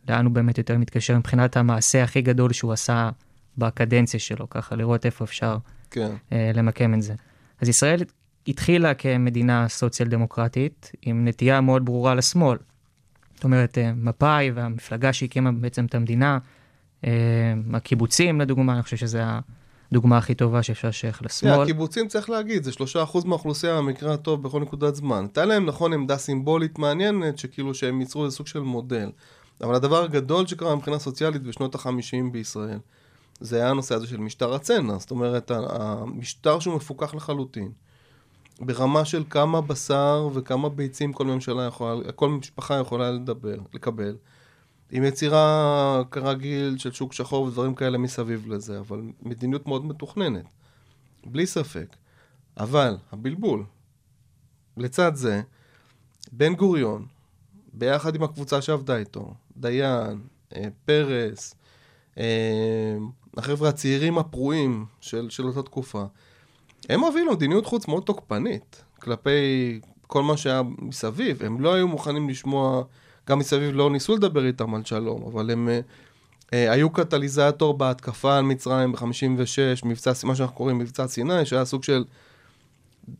לאן הוא באמת יותר מתקשר מבחינת המעשה הכי גדול שהוא עשה בקדנציה שלו, ככה לראות איפה אפשר למקם את זה. אז ישראל התחילה כמדינה סוציאל-דמוקרטית, עם נטייה מאוד ברורה לשמאל. זאת אומרת, מפאי והמפלגה שהקימה בעצם את המדינה, הקיבוצים לדוגמה, אני חושב שזה הדוגמה הכי טובה שאפשר שייך לשמאל. הקיבוצים צריך להגיד, זה 3% מהאוכלוסייה במקרה הטוב בכל נקודת זמן. הייתה להם נכון עמדה סימבולית מעניינת, שכאילו שהם ייצרו איזה סוג של מודל. אבל הדבר הגדול שקרה מבחינה סוציאלית בשנות ה-50 בישראל, זה היה הנושא הזה של משטר הצנע, זאת אומרת, המשטר שהוא מפוקח לחלוטין, ברמה של כמה בשר וכמה ביצים כל משפחה יכולה לקבל, עם יצירה כרגיל של שוק שחור ודברים כאלה מסביב לזה, אבל מדיניות מאוד מתוכננת, בלי ספק. אבל הבלבול, לצד זה, בן גוריון, ביחד עם הקבוצה שעבדה איתו, דיין, פרס, החבר'ה הצעירים הפרועים של אותה תקופה, הם הובילו מדיניות חוץ מאוד תוקפנית כלפי כל מה שהיה מסביב. הם לא היו מוכנים לשמוע, גם מסביב לא ניסו לדבר איתם על שלום, אבל הם היו קטליזטור בהתקפה על מצרים ב-56, מה שאנחנו קוראים מבצע סיני, שהיה סוג של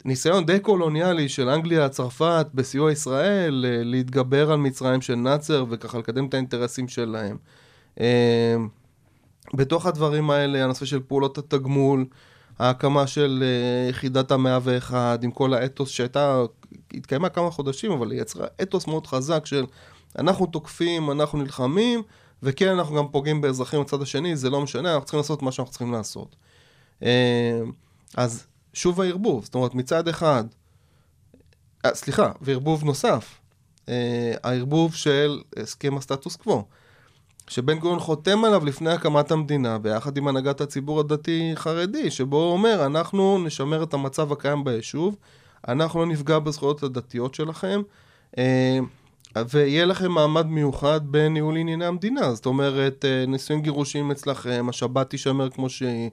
ניסיון די קולוניאלי של אנגליה, צרפת, בסיוע ישראל, להתגבר על מצרים של נאצר וככה לקדם את האינטרסים שלהם. בתוך הדברים האלה, הנושא של פעולות התגמול, ההקמה של יחידת ה-101, עם כל האתוס שהייתה, התקיימה כמה חודשים, אבל היא יצרה אתוס מאוד חזק של אנחנו תוקפים, אנחנו נלחמים, וכן אנחנו גם פוגעים באזרחים הצד השני, זה לא משנה, אנחנו צריכים לעשות מה שאנחנו צריכים לעשות. אז שוב הערבוב, זאת אומרת מצד אחד, סליחה, וערבוב נוסף, הערבוב של הסכם הסטטוס קוו, שבן גוריון חותם עליו לפני הקמת המדינה, ביחד עם הנהגת הציבור הדתי חרדי, שבו הוא אומר, אנחנו נשמר את המצב הקיים ביישוב, אנחנו לא נפגע בזכויות הדתיות שלכם, ויהיה לכם מעמד מיוחד בניהול ענייני המדינה, זאת אומרת, נישואים גירושים אצלכם, השבת תישמר כמו שהיא,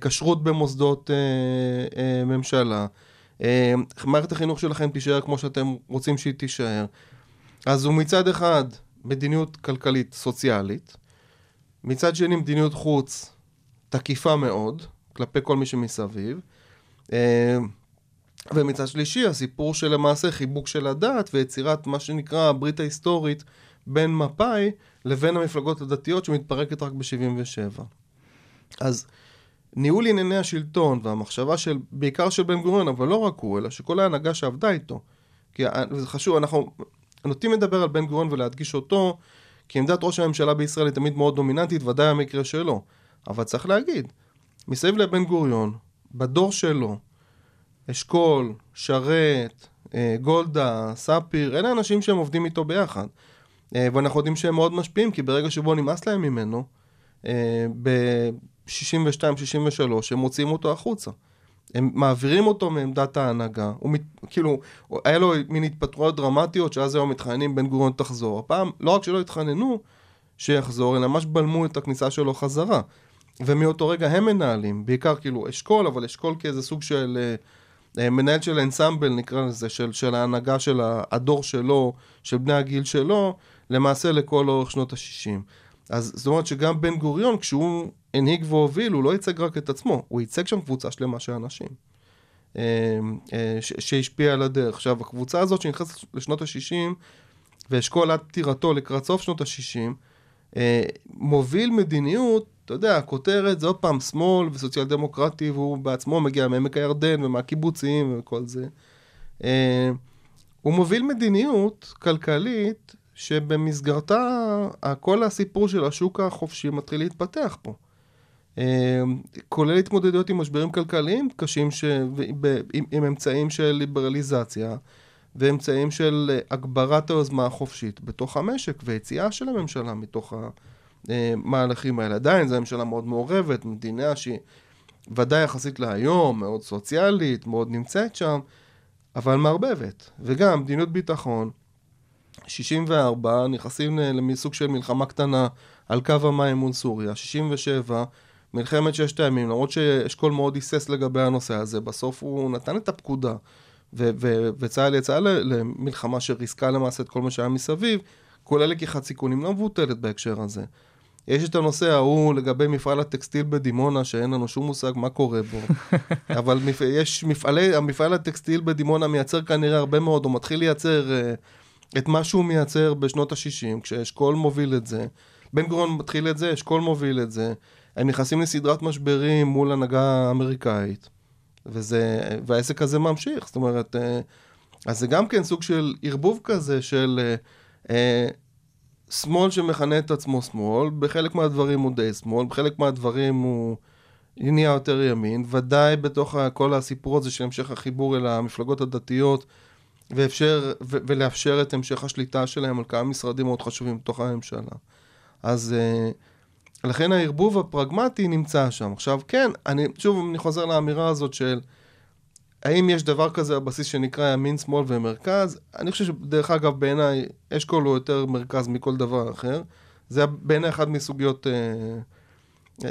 כשרות במוסדות ממשלה, מערכת החינוך שלכם תישאר כמו שאתם רוצים שהיא תישאר. אז הוא מצד אחד, מדיניות כלכלית סוציאלית, מצד שני מדיניות חוץ תקיפה מאוד, כלפי כל מי שמסביב, ומצד שלישי הסיפור של למעשה חיבוק של הדת, ויצירת מה שנקרא הברית ההיסטורית בין מפאי לבין המפלגות הדתיות שמתפרקת רק ב-77. אז ניהול ענייני השלטון והמחשבה של, בעיקר של בן גוריון, אבל לא רק הוא, אלא שכל ההנהגה שעבדה איתו, כי זה חשוב, אנחנו נוטים לדבר על בן גוריון ולהדגיש אותו, כי עמדת ראש הממשלה בישראל היא תמיד מאוד דומיננטית, ודאי המקרה שלו. אבל צריך להגיד, מסביב לבן גוריון, בדור שלו, אשכול, שרת, גולדה, ספיר, אלה אנשים שהם עובדים איתו ביחד. ואנחנו יודעים שהם מאוד משפיעים, כי ברגע שבו נמאס להם ממנו, ב-62-63, הם מוצאים אותו החוצה. הם מעבירים אותו מעמדת ההנהגה, כאילו, היה לו מין התפטרויות דרמטיות, שאז היום מתחננים בן גוריון תחזור. הפעם, לא רק שלא התחננו שיחזור, אלא ממש בלמו את הכניסה שלו חזרה. ומאותו רגע הם מנהלים, בעיקר כאילו אשכול, אבל אשכול כאיזה סוג של מנהל של אנסמבל, נקרא לזה, של ההנהגה של הדור שלו, של בני הגיל שלו, למעשה לכל אורך שנות ה-60. אז זאת אומרת שגם בן גוריון, כשהוא הנהיג והוביל, הוא לא ייצג רק את עצמו, הוא ייצג שם קבוצה שלמה של אנשים, שהשפיע על הדרך. עכשיו, הקבוצה הזאת שנכנסת לשנות ה-60, ואשכול עד פטירתו לקראת סוף שנות ה-60, מוביל מדיניות, אתה יודע, הכותרת זה עוד פעם שמאל וסוציאל דמוקרטי, והוא בעצמו מגיע מעמק הירדן ומהקיבוצים וכל זה. הוא מוביל מדיניות כלכלית, שבמסגרתה כל הסיפור של השוק החופשי מתחיל להתפתח פה. כולל התמודדות עם משברים כלכליים קשים עם אמצעים של ליברליזציה, ואמצעים של הגברת היוזמה החופשית בתוך המשק, והיציאה של הממשלה מתוך המהלכים האלה. עדיין זו ממשלה מאוד מעורבת, מדינה שהיא ודאי יחסית להיום, מאוד סוציאלית, מאוד נמצאת שם, אבל מערבבת. וגם מדיניות ביטחון, 64, נכנסים לסוג של מלחמה קטנה על קו המים מול סוריה, 67, מלחמת ששת הימים, למרות שאשכול מאוד היסס לגבי הנושא הזה, בסוף הוא נתן את הפקודה, וצה"ל יצא למלחמה שריסקה למעשה את כל מה שהיה מסביב, כולל לקיחת סיכונים לא מבוטלת בהקשר הזה. יש את הנושא ההוא לגבי מפעל הטקסטיל בדימונה, שאין לנו שום מושג מה קורה בו. אבל יש המפעל הטקסטיל בדימונה מייצר כנראה הרבה מאוד, הוא מתחיל לייצר את מה שהוא מייצר בשנות ה-60, כשאשכול מוביל את זה. בן גוריון מתחיל את זה, אשכול מוביל את זה. הם נכנסים לסדרת משברים מול הנהגה האמריקאית. והעסק הזה ממשיך. זאת אומרת, אז זה גם כן סוג של ערבוב כזה של שמאל שמכנה את עצמו שמאל, בחלק מהדברים הוא די שמאל, בחלק מהדברים הוא נהיה יותר ימין, ודאי בתוך כל הסיפור הזה של המשך החיבור אל המפלגות הדתיות, ולאפשר את המשך השליטה שלהם על כמה משרדים מאוד חשובים בתוך הממשלה. אז לכן הערבוב הפרגמטי נמצא שם. עכשיו, כן, שוב אני חוזר לאמירה הזאת של האם יש דבר כזה הבסיס שנקרא ימין, שמאל ומרכז. אני חושב שדרך אגב בעיניי אשכול הוא יותר מרכז מכל דבר אחר. זה בעיניי אחד מסוגיות,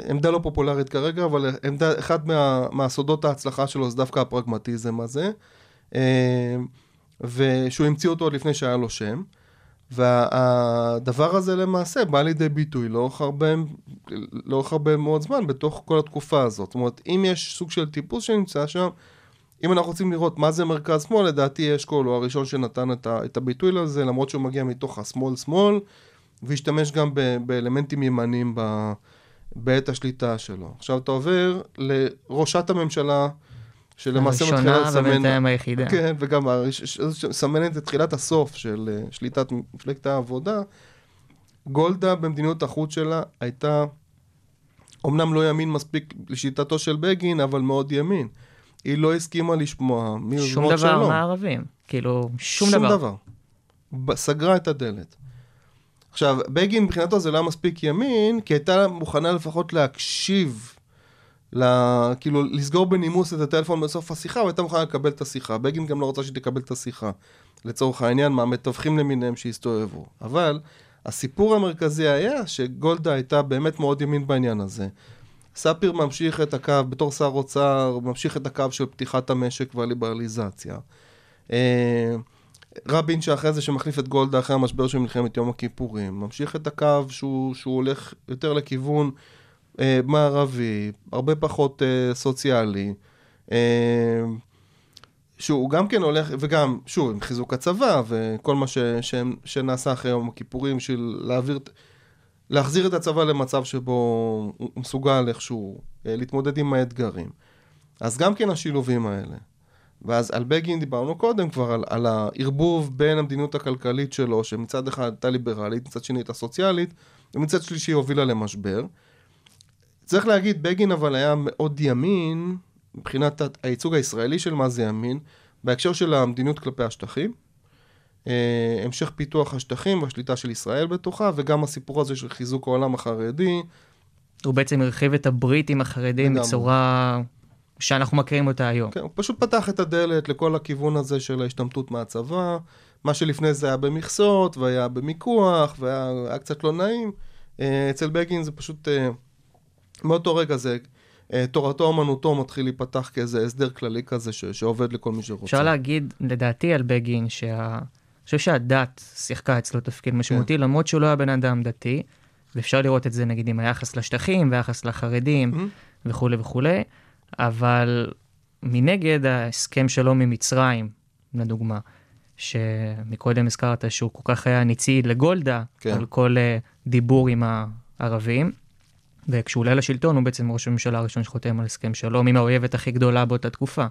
עמדה לא פופולרית כרגע, אבל עמדה, אחד מהסודות ההצלחה שלו זה דווקא הפרגמטיזם הזה, ושהוא המציא אותו עוד לפני שהיה לו שם. והדבר הזה למעשה בא לידי ביטוי לאורך הרבה מאוד זמן בתוך כל התקופה הזאת. זאת אומרת, אם יש סוג של טיפוס שנמצא שם, אם אנחנו רוצים לראות מה זה מרכז שמאל, לדעתי אשכול הוא הראשון שנתן את הביטוי לזה, למרות שהוא מגיע מתוך השמאל-שמאל, והשתמש גם באלמנטים ימניים בעת השליטה שלו. עכשיו אתה עובר לראשת הממשלה, שלמעשה מתחילה לסמן, כן, וגם סמנת את תחילת הסוף של שליטת מפלגת העבודה. גולדה במדיניות החוץ שלה הייתה אמנם לא ימין מספיק לשיטתו של בגין, אבל מאוד ימין. היא לא הסכימה לשמוע שום דבר מערבים, כאילו שום דבר. סגרה את הדלת. עכשיו, בגין מבחינתו זה לא מספיק ימין, כי הייתה מוכנה לפחות להקשיב, כאילו לסגור בנימוס את הטלפון בסוף השיחה, והייתה מוכנה לקבל את השיחה. בגין גם לא רוצה שתקבל את השיחה, לצורך העניין, מהמתווכים למיניהם שהסתובבו. אבל הסיפור המרכזי היה שגולדה הייתה באמת מאוד ימין בעניין הזה. ספיר ממשיך את הקו, בתור שר אוצר, ממשיך את הקו של פתיחת המשק והליברליזציה. רבין שאחרי זה שמחליף את גולדה אחרי המשבר של מלחמת יום הכיפורים, ממשיך את הקו שהוא הולך יותר לכיוון מערבי, הרבה פחות סוציאלי, שהוא גם כן הולך, וגם, שוב, עם חיזוק הצבא, וכל מה שנעשה אחרי יום הכיפורים, של להחזיר את הצבא למצב שבו הוא מסוגל איכשהו להתמודד עם האתגרים. אז גם כן השילובים האלה. ואז על בגין דיברנו קודם כבר, על הערבוב בין המדיניות הכלכלית שלו, שמצד אחד הייתה ליברלית, מצד שני הייתה סוציאלית, ומצד שלישי הובילה למשבר. צריך להגיד, בגין אבל היה מאוד ימין, מבחינת הייצוג הישראלי של מה זה ימין, בהקשר של המדיניות כלפי השטחים, המשך פיתוח השטחים והשליטה של ישראל בתוכה, וגם הסיפור הזה של חיזוק העולם החרדי. הוא בעצם הרחיב את הבריטים החרדים בצורה שאנחנו מכירים אותה היום. כן, הוא פשוט פתח את הדלת לכל הכיוון הזה של ההשתמטות מהצבא, מה שלפני זה היה במכסות, והיה במיקוח, והיה קצת לא נעים. אצל בגין זה פשוט, מאותו רגע זה, תורתו אומנותו מתחיל להיפתח כאיזה הסדר כללי כזה שעובד לכל מי שרוצה. אפשר להגיד, לדעתי על בגין, אני חושב שהדת שיחקה אצלו תפקיד משמעותי, למרות שהוא לא היה בן אדם דתי, ואפשר לראות את זה נגיד עם היחס לשטחים, והיחס לחרדים, וכו' וכו', אבל מנגד ההסכם שלו ממצרים, לדוגמה, שמקודם הזכרת שהוא כל כך היה ניצי לגולדה, על כל דיבור עם הערבים, וכשהוא עולה לשלטון, הוא בעצם ראש הממשלה הראשון שחותם על הסכם שלום, עם האויבת הכי גדולה באותה תקופה,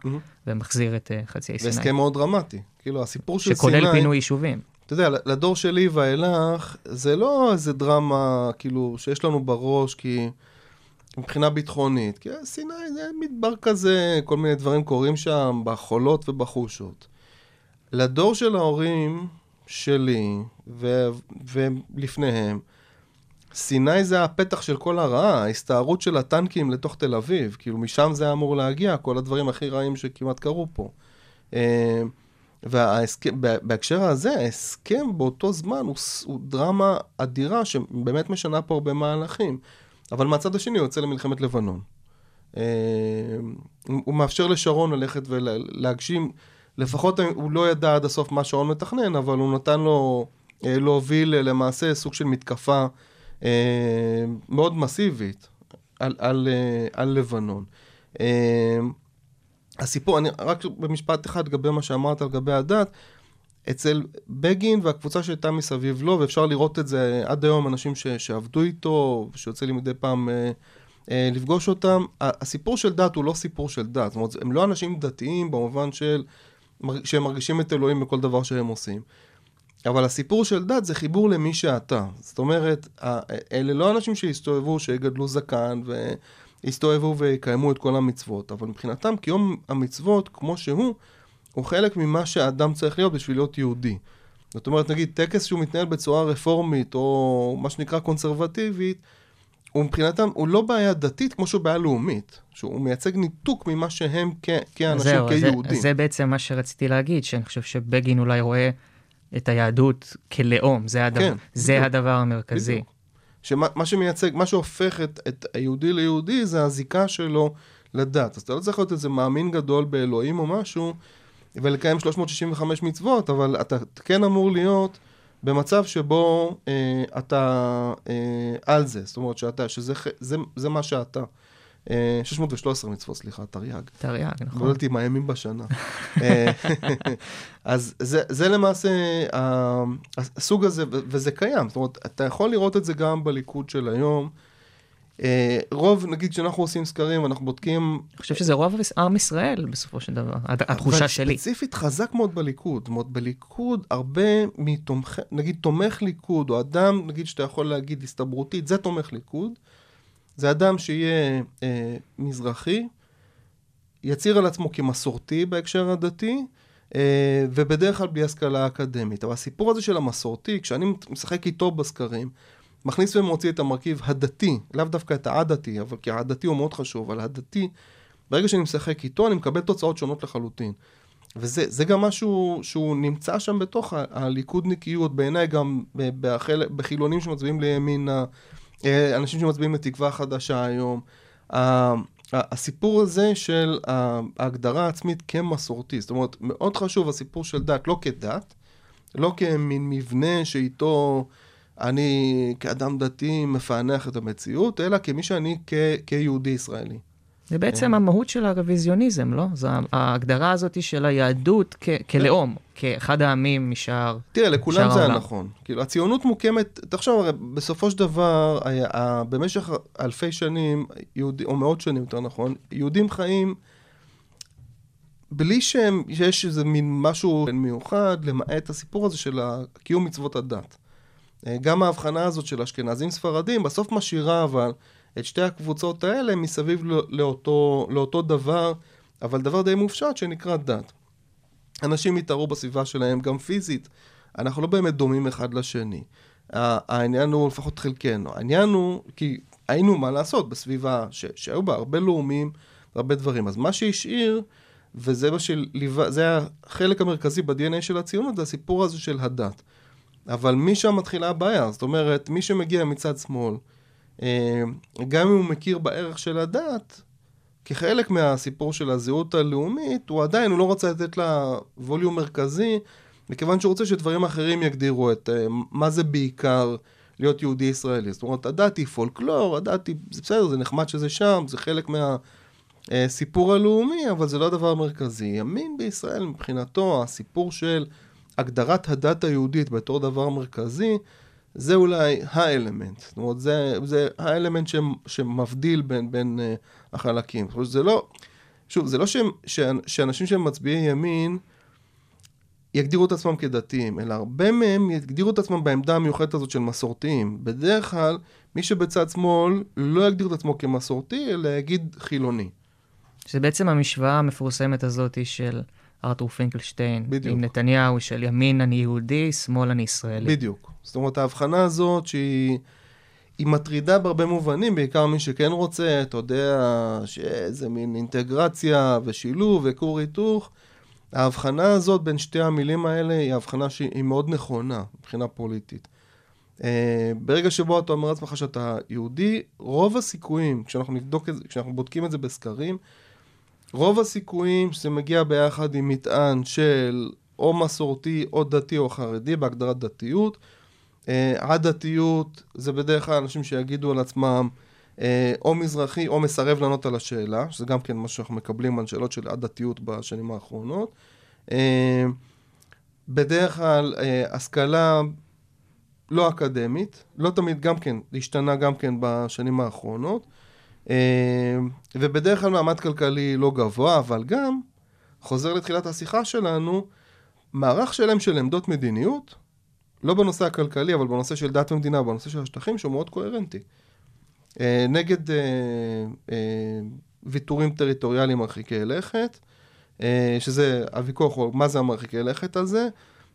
ומחזיר את חצי סיני. והסכם מאוד דרמטי. כאילו, הסיפור של סיני, שכולל פינוי יישובים. אתה יודע, לדור שלי ואילך, זה לא איזה דרמה, כאילו, שיש לנו בראש, כי מבחינה ביטחונית, כי סיני זה מדבר כזה, כל מיני דברים קורים שם, בחולות ובחושות. לדור של ההורים שלי, ולפניהם, סיני זה הפתח של כל הרעה, ההסתערות של הטנקים לתוך תל אביב, כאילו משם זה אמור להגיע, כל הדברים הכי רעים שכמעט קרו פה. בהקשר הזה, ההסכם באותו זמן הוא דרמה אדירה, שבאמת משנה פה הרבה מהלכים. אבל מהצד השני הוא יוצא למלחמת לבנון. הוא מאפשר לשרון ללכת ולהגשים, לפחות הוא לא ידע עד הסוף מה שרון מתכנן, אבל הוא נתן לו להוביל למעשה סוג של מתקפה מאוד מסיבית על לבנון. הסיפור, אני רק במשפט אחד לגבי מה שאמרת, לגבי הדת, אצל בגין והקבוצה שהייתה מסביב לו, ואפשר לראות את זה עד היום, אנשים שעבדו איתו, שיוצא לי מדי פעם לפגוש אותם, הסיפור של דת הוא לא סיפור של דת, זאת אומרת, הם לא אנשים דתיים במובן של, שהם מרגישים את אלוהים בכל דבר שהם עושים, אבל הסיפור של דת זה חיבור למי שאתה, זאת אומרת, אלה לא אנשים שהסתובבו, שגדלו זקן והסתובבו ויקיימו את כל המצוות, אבל מבחינתם, כיום המצוות כמו שהוא, הוא חלק ממה שהאדם צריך להיות בשביל להיות יהודי. זאת אומרת, נגיד, טקס שהוא מתנהל בצורה רפורמית, או מה שנקרא קונסרבטיבית, ומבחינתם, הוא לא בעיה דתית כמו שהוא בעיה לאומית, שהוא מייצג ניתוק ממה שהם כאנשים, כיהודים. זה בעצם מה שרציתי להגיד, שאני חושב שבגין אולי רואה את היהדות כלאום, זה הדבר המרכזי. שמה שמייצג, מה שהופך את היהודי ליהודי, זה הזיקה שלו לדת. אז אתה לא צריך להיות איזה מאמין גדול באלוהים או משהו, ולקיים 365 מצוות, אבל אתה כן אמור להיות במצב שבו אתה על זה, זאת אומרת שאתה, שזה מה שאתה, 613 מצוות, סליחה, תרי"ג, נכון. גולדתי עם הימים בשנה. אז זה למעשה הסוג הזה, וזה קיים, זאת אומרת, אתה יכול לראות את זה גם בליכוד של היום, רוב, נגיד, שאנחנו עושים סקרים, אנחנו בודקים... אני חושב שזה רוב עם ישראל, בסופו של דבר, התחושה שלי. ספציפית חזק מאוד בליכוד, בליכוד הרבה מתומך, נגיד, תומך ליכוד, או אדם, נגיד, שאתה יכול להגיד, הסתברותית, זה תומך ליכוד, זה אדם שיהיה מזרחי, יציר על עצמו כמסורתי בהקשר הדתי, ובדרך כלל בלי השכלה אקדמית. אבל הסיפור הזה של המסורתי, כשאני משחק איתו בסקרים, מכניס ומוציא את המרכיב הדתי, לאו דווקא את העדתי, אבל כי העדתי הוא מאוד חשוב, אבל הדתי, ברגע שאני משחק איתו, אני מקבל תוצאות שונות לחלוטין. וזה גם משהו שהוא נמצא שם בתוך הליכודניקיות, בעיניי גם בחילונים שמצביעים לימין, אנשים שמצביעים לתקווה חדשה היום. הסיפור הזה של ההגדרה העצמית כמסורתי, זאת אומרת, מאוד חשוב הסיפור של דת, לא כדת, לא כמין מבנה שאיתו... אני כאדם דתי מפענח את המציאות, אלא כמי שאני כיהודי ישראלי. זה בעצם המהות של הרוויזיוניזם, לא? זו ההגדרה הזאת של היהדות כלאום, כאחד העמים משאר העולם. תראה, לכולם זה נכון. כאילו, הציונות מוקמת, תחשוב, הרי בסופו של דבר, במשך אלפי שנים, או מאות שנים יותר נכון, יהודים חיים בלי שיש איזה מין משהו מיוחד, למעט הסיפור הזה של קיום מצוות הדת. גם ההבחנה הזאת של אשכנזים ספרדים, בסוף משאירה אבל את שתי הקבוצות האלה מסביב לאותו דבר, אבל דבר די מופשט שנקרא דת. אנשים יתארו בסביבה שלהם גם פיזית, אנחנו לא באמת דומים אחד לשני. העניין הוא לפחות חלקנו. העניין הוא כי היינו מה לעשות בסביבה שהיו בה הרבה לאומים, הרבה דברים. אז מה שהשאיר, וזה החלק המרכזי ב-DNA של הציונות, זה הסיפור הזה של הדת. אבל משם מתחילה הבעיה, זאת אומרת, מי שמגיע מצד שמאל, גם אם הוא מכיר בערך של הדת, כחלק מהסיפור של הזהות הלאומית, הוא עדיין לא רוצה לתת לה ווליום מרכזי, מכיוון שהוא רוצה שדברים אחרים יגדירו את מה זה בעיקר להיות יהודי ישראלי. זאת אומרת, הדת היא פולקלור, הדת היא, זה בסדר, זה נחמד שזה שם, זה חלק מהסיפור הלאומי, אבל זה לא דבר מרכזי. ימין בישראל מבחינתו, הסיפור של... הגדרת הדת היהודית בתור דבר מרכזי, זה אולי האלמנט. זאת אומרת, זה האלמנט שמבדיל בין החלקים. שוב, זה לא שאנשים שהם מצביעי ימין יגדירו את עצמם כדתיים, אלא הרבה מהם יגדירו את עצמם בעמדה המיוחדת הזאת של מסורתיים. בדרך כלל, מי שבצד שמאל לא יגדיר את עצמו כמסורתי, אלא יגיד חילוני. שזה בעצם המשוואה המפורסמת הזאת של... ארתור פינקלשטיין, בדיוק. עם נתניהו, של ימין אני יהודי, שמאל אני ישראלי. בדיוק. זאת אומרת, ההבחנה הזאת שהיא מטרידה בהרבה מובנים, בעיקר מי שכן רוצה, אתה יודע, שזה מין אינטגרציה ושילוב וכור היתוך, ההבחנה הזאת בין שתי המילים האלה היא ההבחנה שהיא מאוד נכונה מבחינה פוליטית. ברגע שבו אתה אומר עצמך שאתה יהודי, רוב הסיכויים, כשאנחנו בודקים את זה בסקרים, רוב הסיכויים שזה מגיע ביחד עם מטען של או מסורתי או דתי או חרדי, בהגדרת דתיות. הדתיות זה בדרך כלל אנשים שיגידו על עצמם או מזרחי או מסרב לענות על השאלה, שזה גם כן מה שאנחנו מקבלים על שאלות של הדתיות בשנים האחרונות. בדרך כלל השכלה לא אקדמית, לא תמיד גם כן, השתנה גם כן בשנים האחרונות, ובדרך כלל מעמד כלכלי לא גבוה, אבל גם, חוזר לתחילת השיחה שלנו, מערך שלם של עמדות מדיניות, לא בנושא הכלכלי, אבל בנושא של דת ומדינה, בנושא של השטחים, שהוא מאוד קוהרנטי. נגד ויתורים טריטוריאליים מרחיקי לכת, שזה הוויכוח, מה זה המרחיקי לכת הזה,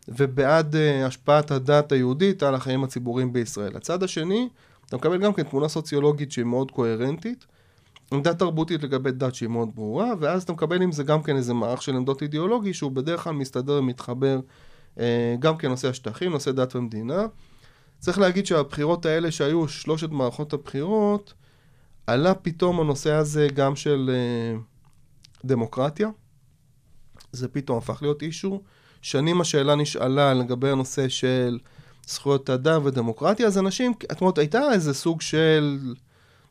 ובעד השפעת הדת היהודית על החיים הציבוריים בישראל. הצד השני, אתה מקבל גם כן תמונה סוציולוגית שהיא מאוד קוהרנטית, עמדת תרבותית לגבי דת שהיא מאוד ברורה, ואז אתה מקבל עם זה גם כן איזה מערך של עמדות אידיאולוגי, שהוא בדרך כלל מסתדר ומתחבר גם כן נושא השטחים, נושא דת ומדינה. צריך להגיד שהבחירות האלה שהיו שלושת מערכות הבחירות, עלה פתאום הנושא הזה גם של דמוקרטיה. זה פתאום הפך להיות אישו. שנים השאלה נשאלה לגבי הנושא של זכויות אדם ודמוקרטיה, אז אנשים, את אומרת, הייתה איזה סוג של,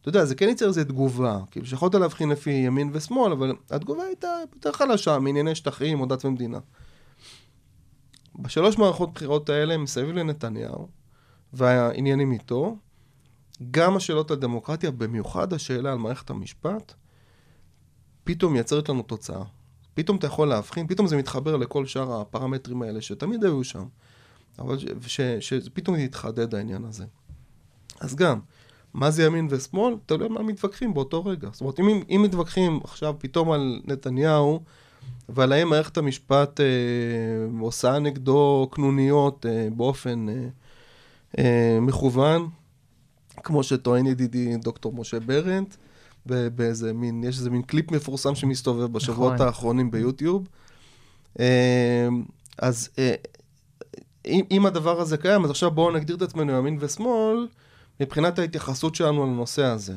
אתה יודע, זה כן ייצר איזו תגובה, כאילו שיכולת להבחין לפי ימין ושמאל, אבל התגובה הייתה יותר חלשה, מענייני שטחים או דת ומדינה. בשלוש מערכות בחירות האלה, מסביב לנתניהו, והעניינים איתו, גם השאלות על דמוקרטיה, במיוחד השאלה על מערכת המשפט, פתאום יצרת לנו תוצאה. פתאום אתה יכול להבחין, פתאום זה מתחבר לכל שאר הפרמטרים האלה שתמיד היו שם, אבל שפתאום יתחדד העניין הזה. אז גם, מה זה ימין ושמאל? אתה יודע מה מתווכחים באותו רגע. זאת אומרת, אם מתווכחים עכשיו פתאום על נתניהו, ועל האם מערכת המשפט עושה נגדו קנוניות באופן מכוון, כמו שטוען ידידי דוקטור משה ברנט, באיזה מין, יש איזה מין קליפ מפורסם שמסתובב בשבועות האחרונים ביוטיוב. אז אם הדבר הזה קיים, אז עכשיו בואו נגדיר את עצמנו ימין ושמאל, מבחינת ההתייחסות שלנו על הנושא הזה.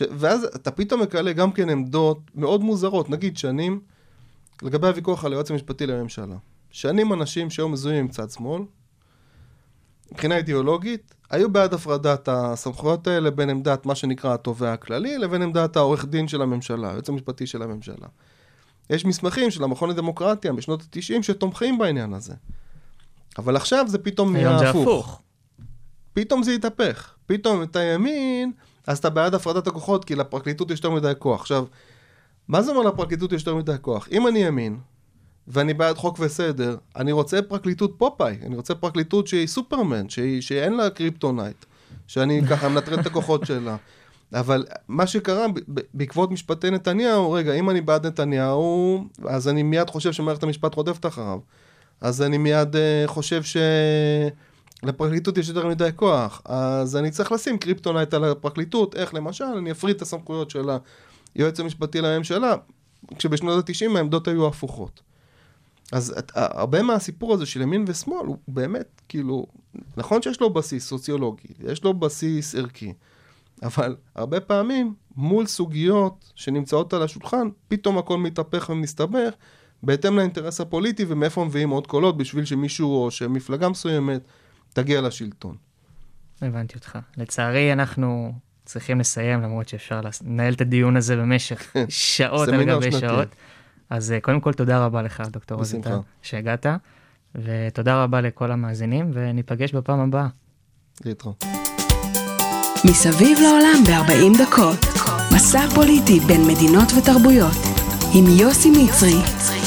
ואז אתה פתאום מקלה גם כן עמדות מאוד מוזרות, נגיד שנים, לגבי הוויכוח על היועץ המשפטי לממשלה. שנים אנשים שהיו מזוהים עם צד שמאל, מבחינה אידיאולוגית, היו בעד הפרדת הסמכויות האלה בין עמדת מה שנקרא התובע הכללי, לבין עמדת העורך דין של הממשלה, היועץ המשפטי של הממשלה. יש מסמכים של המכון לדמוקרטיה בשנות ה-90 שתומכים בעניין הזה. אבל עכשיו זה פתאום הפוך. פתאום זה יתהפך. פתאום אתה ימין, אז אתה בעד הפרדת הכוחות, כי לפרקליטות יש יותר מדי כוח. עכשיו, מה זה אומר לפרקליטות יש יותר מדי כוח? אם אני ימין, ואני בעד חוק וסדר, אני רוצה פרקליטות פופאי, אני רוצה פרקליטות שהיא סופרמן, שאין לה קריפטונייט, שאני ככה מנטרל את הכוחות שלה. אבל מה שקרה בעקבות משפטי נתניהו, רגע, אם אני בעד נתניהו, אז אני מיד חושב שמערכת המשפט רודפת אחריו. אז אני מיד חושב שלפרקליטות יש יותר מדי כוח. אז אני צריך לשים קריפטונייט על הפרקליטות, איך למשל, אני אפריד את הסמכויות של היועץ המשפטי לממשלה, כשבשנות ה-90 העמדות היו הפוכות. אז הרבה מהסיפור הזה של ימין ושמאל הוא באמת, כאילו, נכון שיש לו בסיס סוציולוגי, יש לו בסיס ערכי, אבל הרבה פעמים מול סוגיות שנמצאות על השולחן, פתאום הכל מתהפך ומסתבך, בהתאם לאינטרס הפוליטי ומאיפה מביאים עוד קולות, בשביל שמישהו או שמפלגה מסוימת תגיע לשלטון. הבנתי אותך. לצערי אנחנו צריכים לסיים, למרות שאפשר לנהל את הדיון הזה במשך שעות על גבי שעות. אז קודם כל תודה רבה לך, דוקטור רוזנטל, שהגעת, ותודה רבה לכל המאזינים, וניפגש בפעם הבאה. להתראות. מסביב לעולם ב-40 דקות, מסע פוליטי בין מדינות ותרבויות, עם יוסי מיצרי.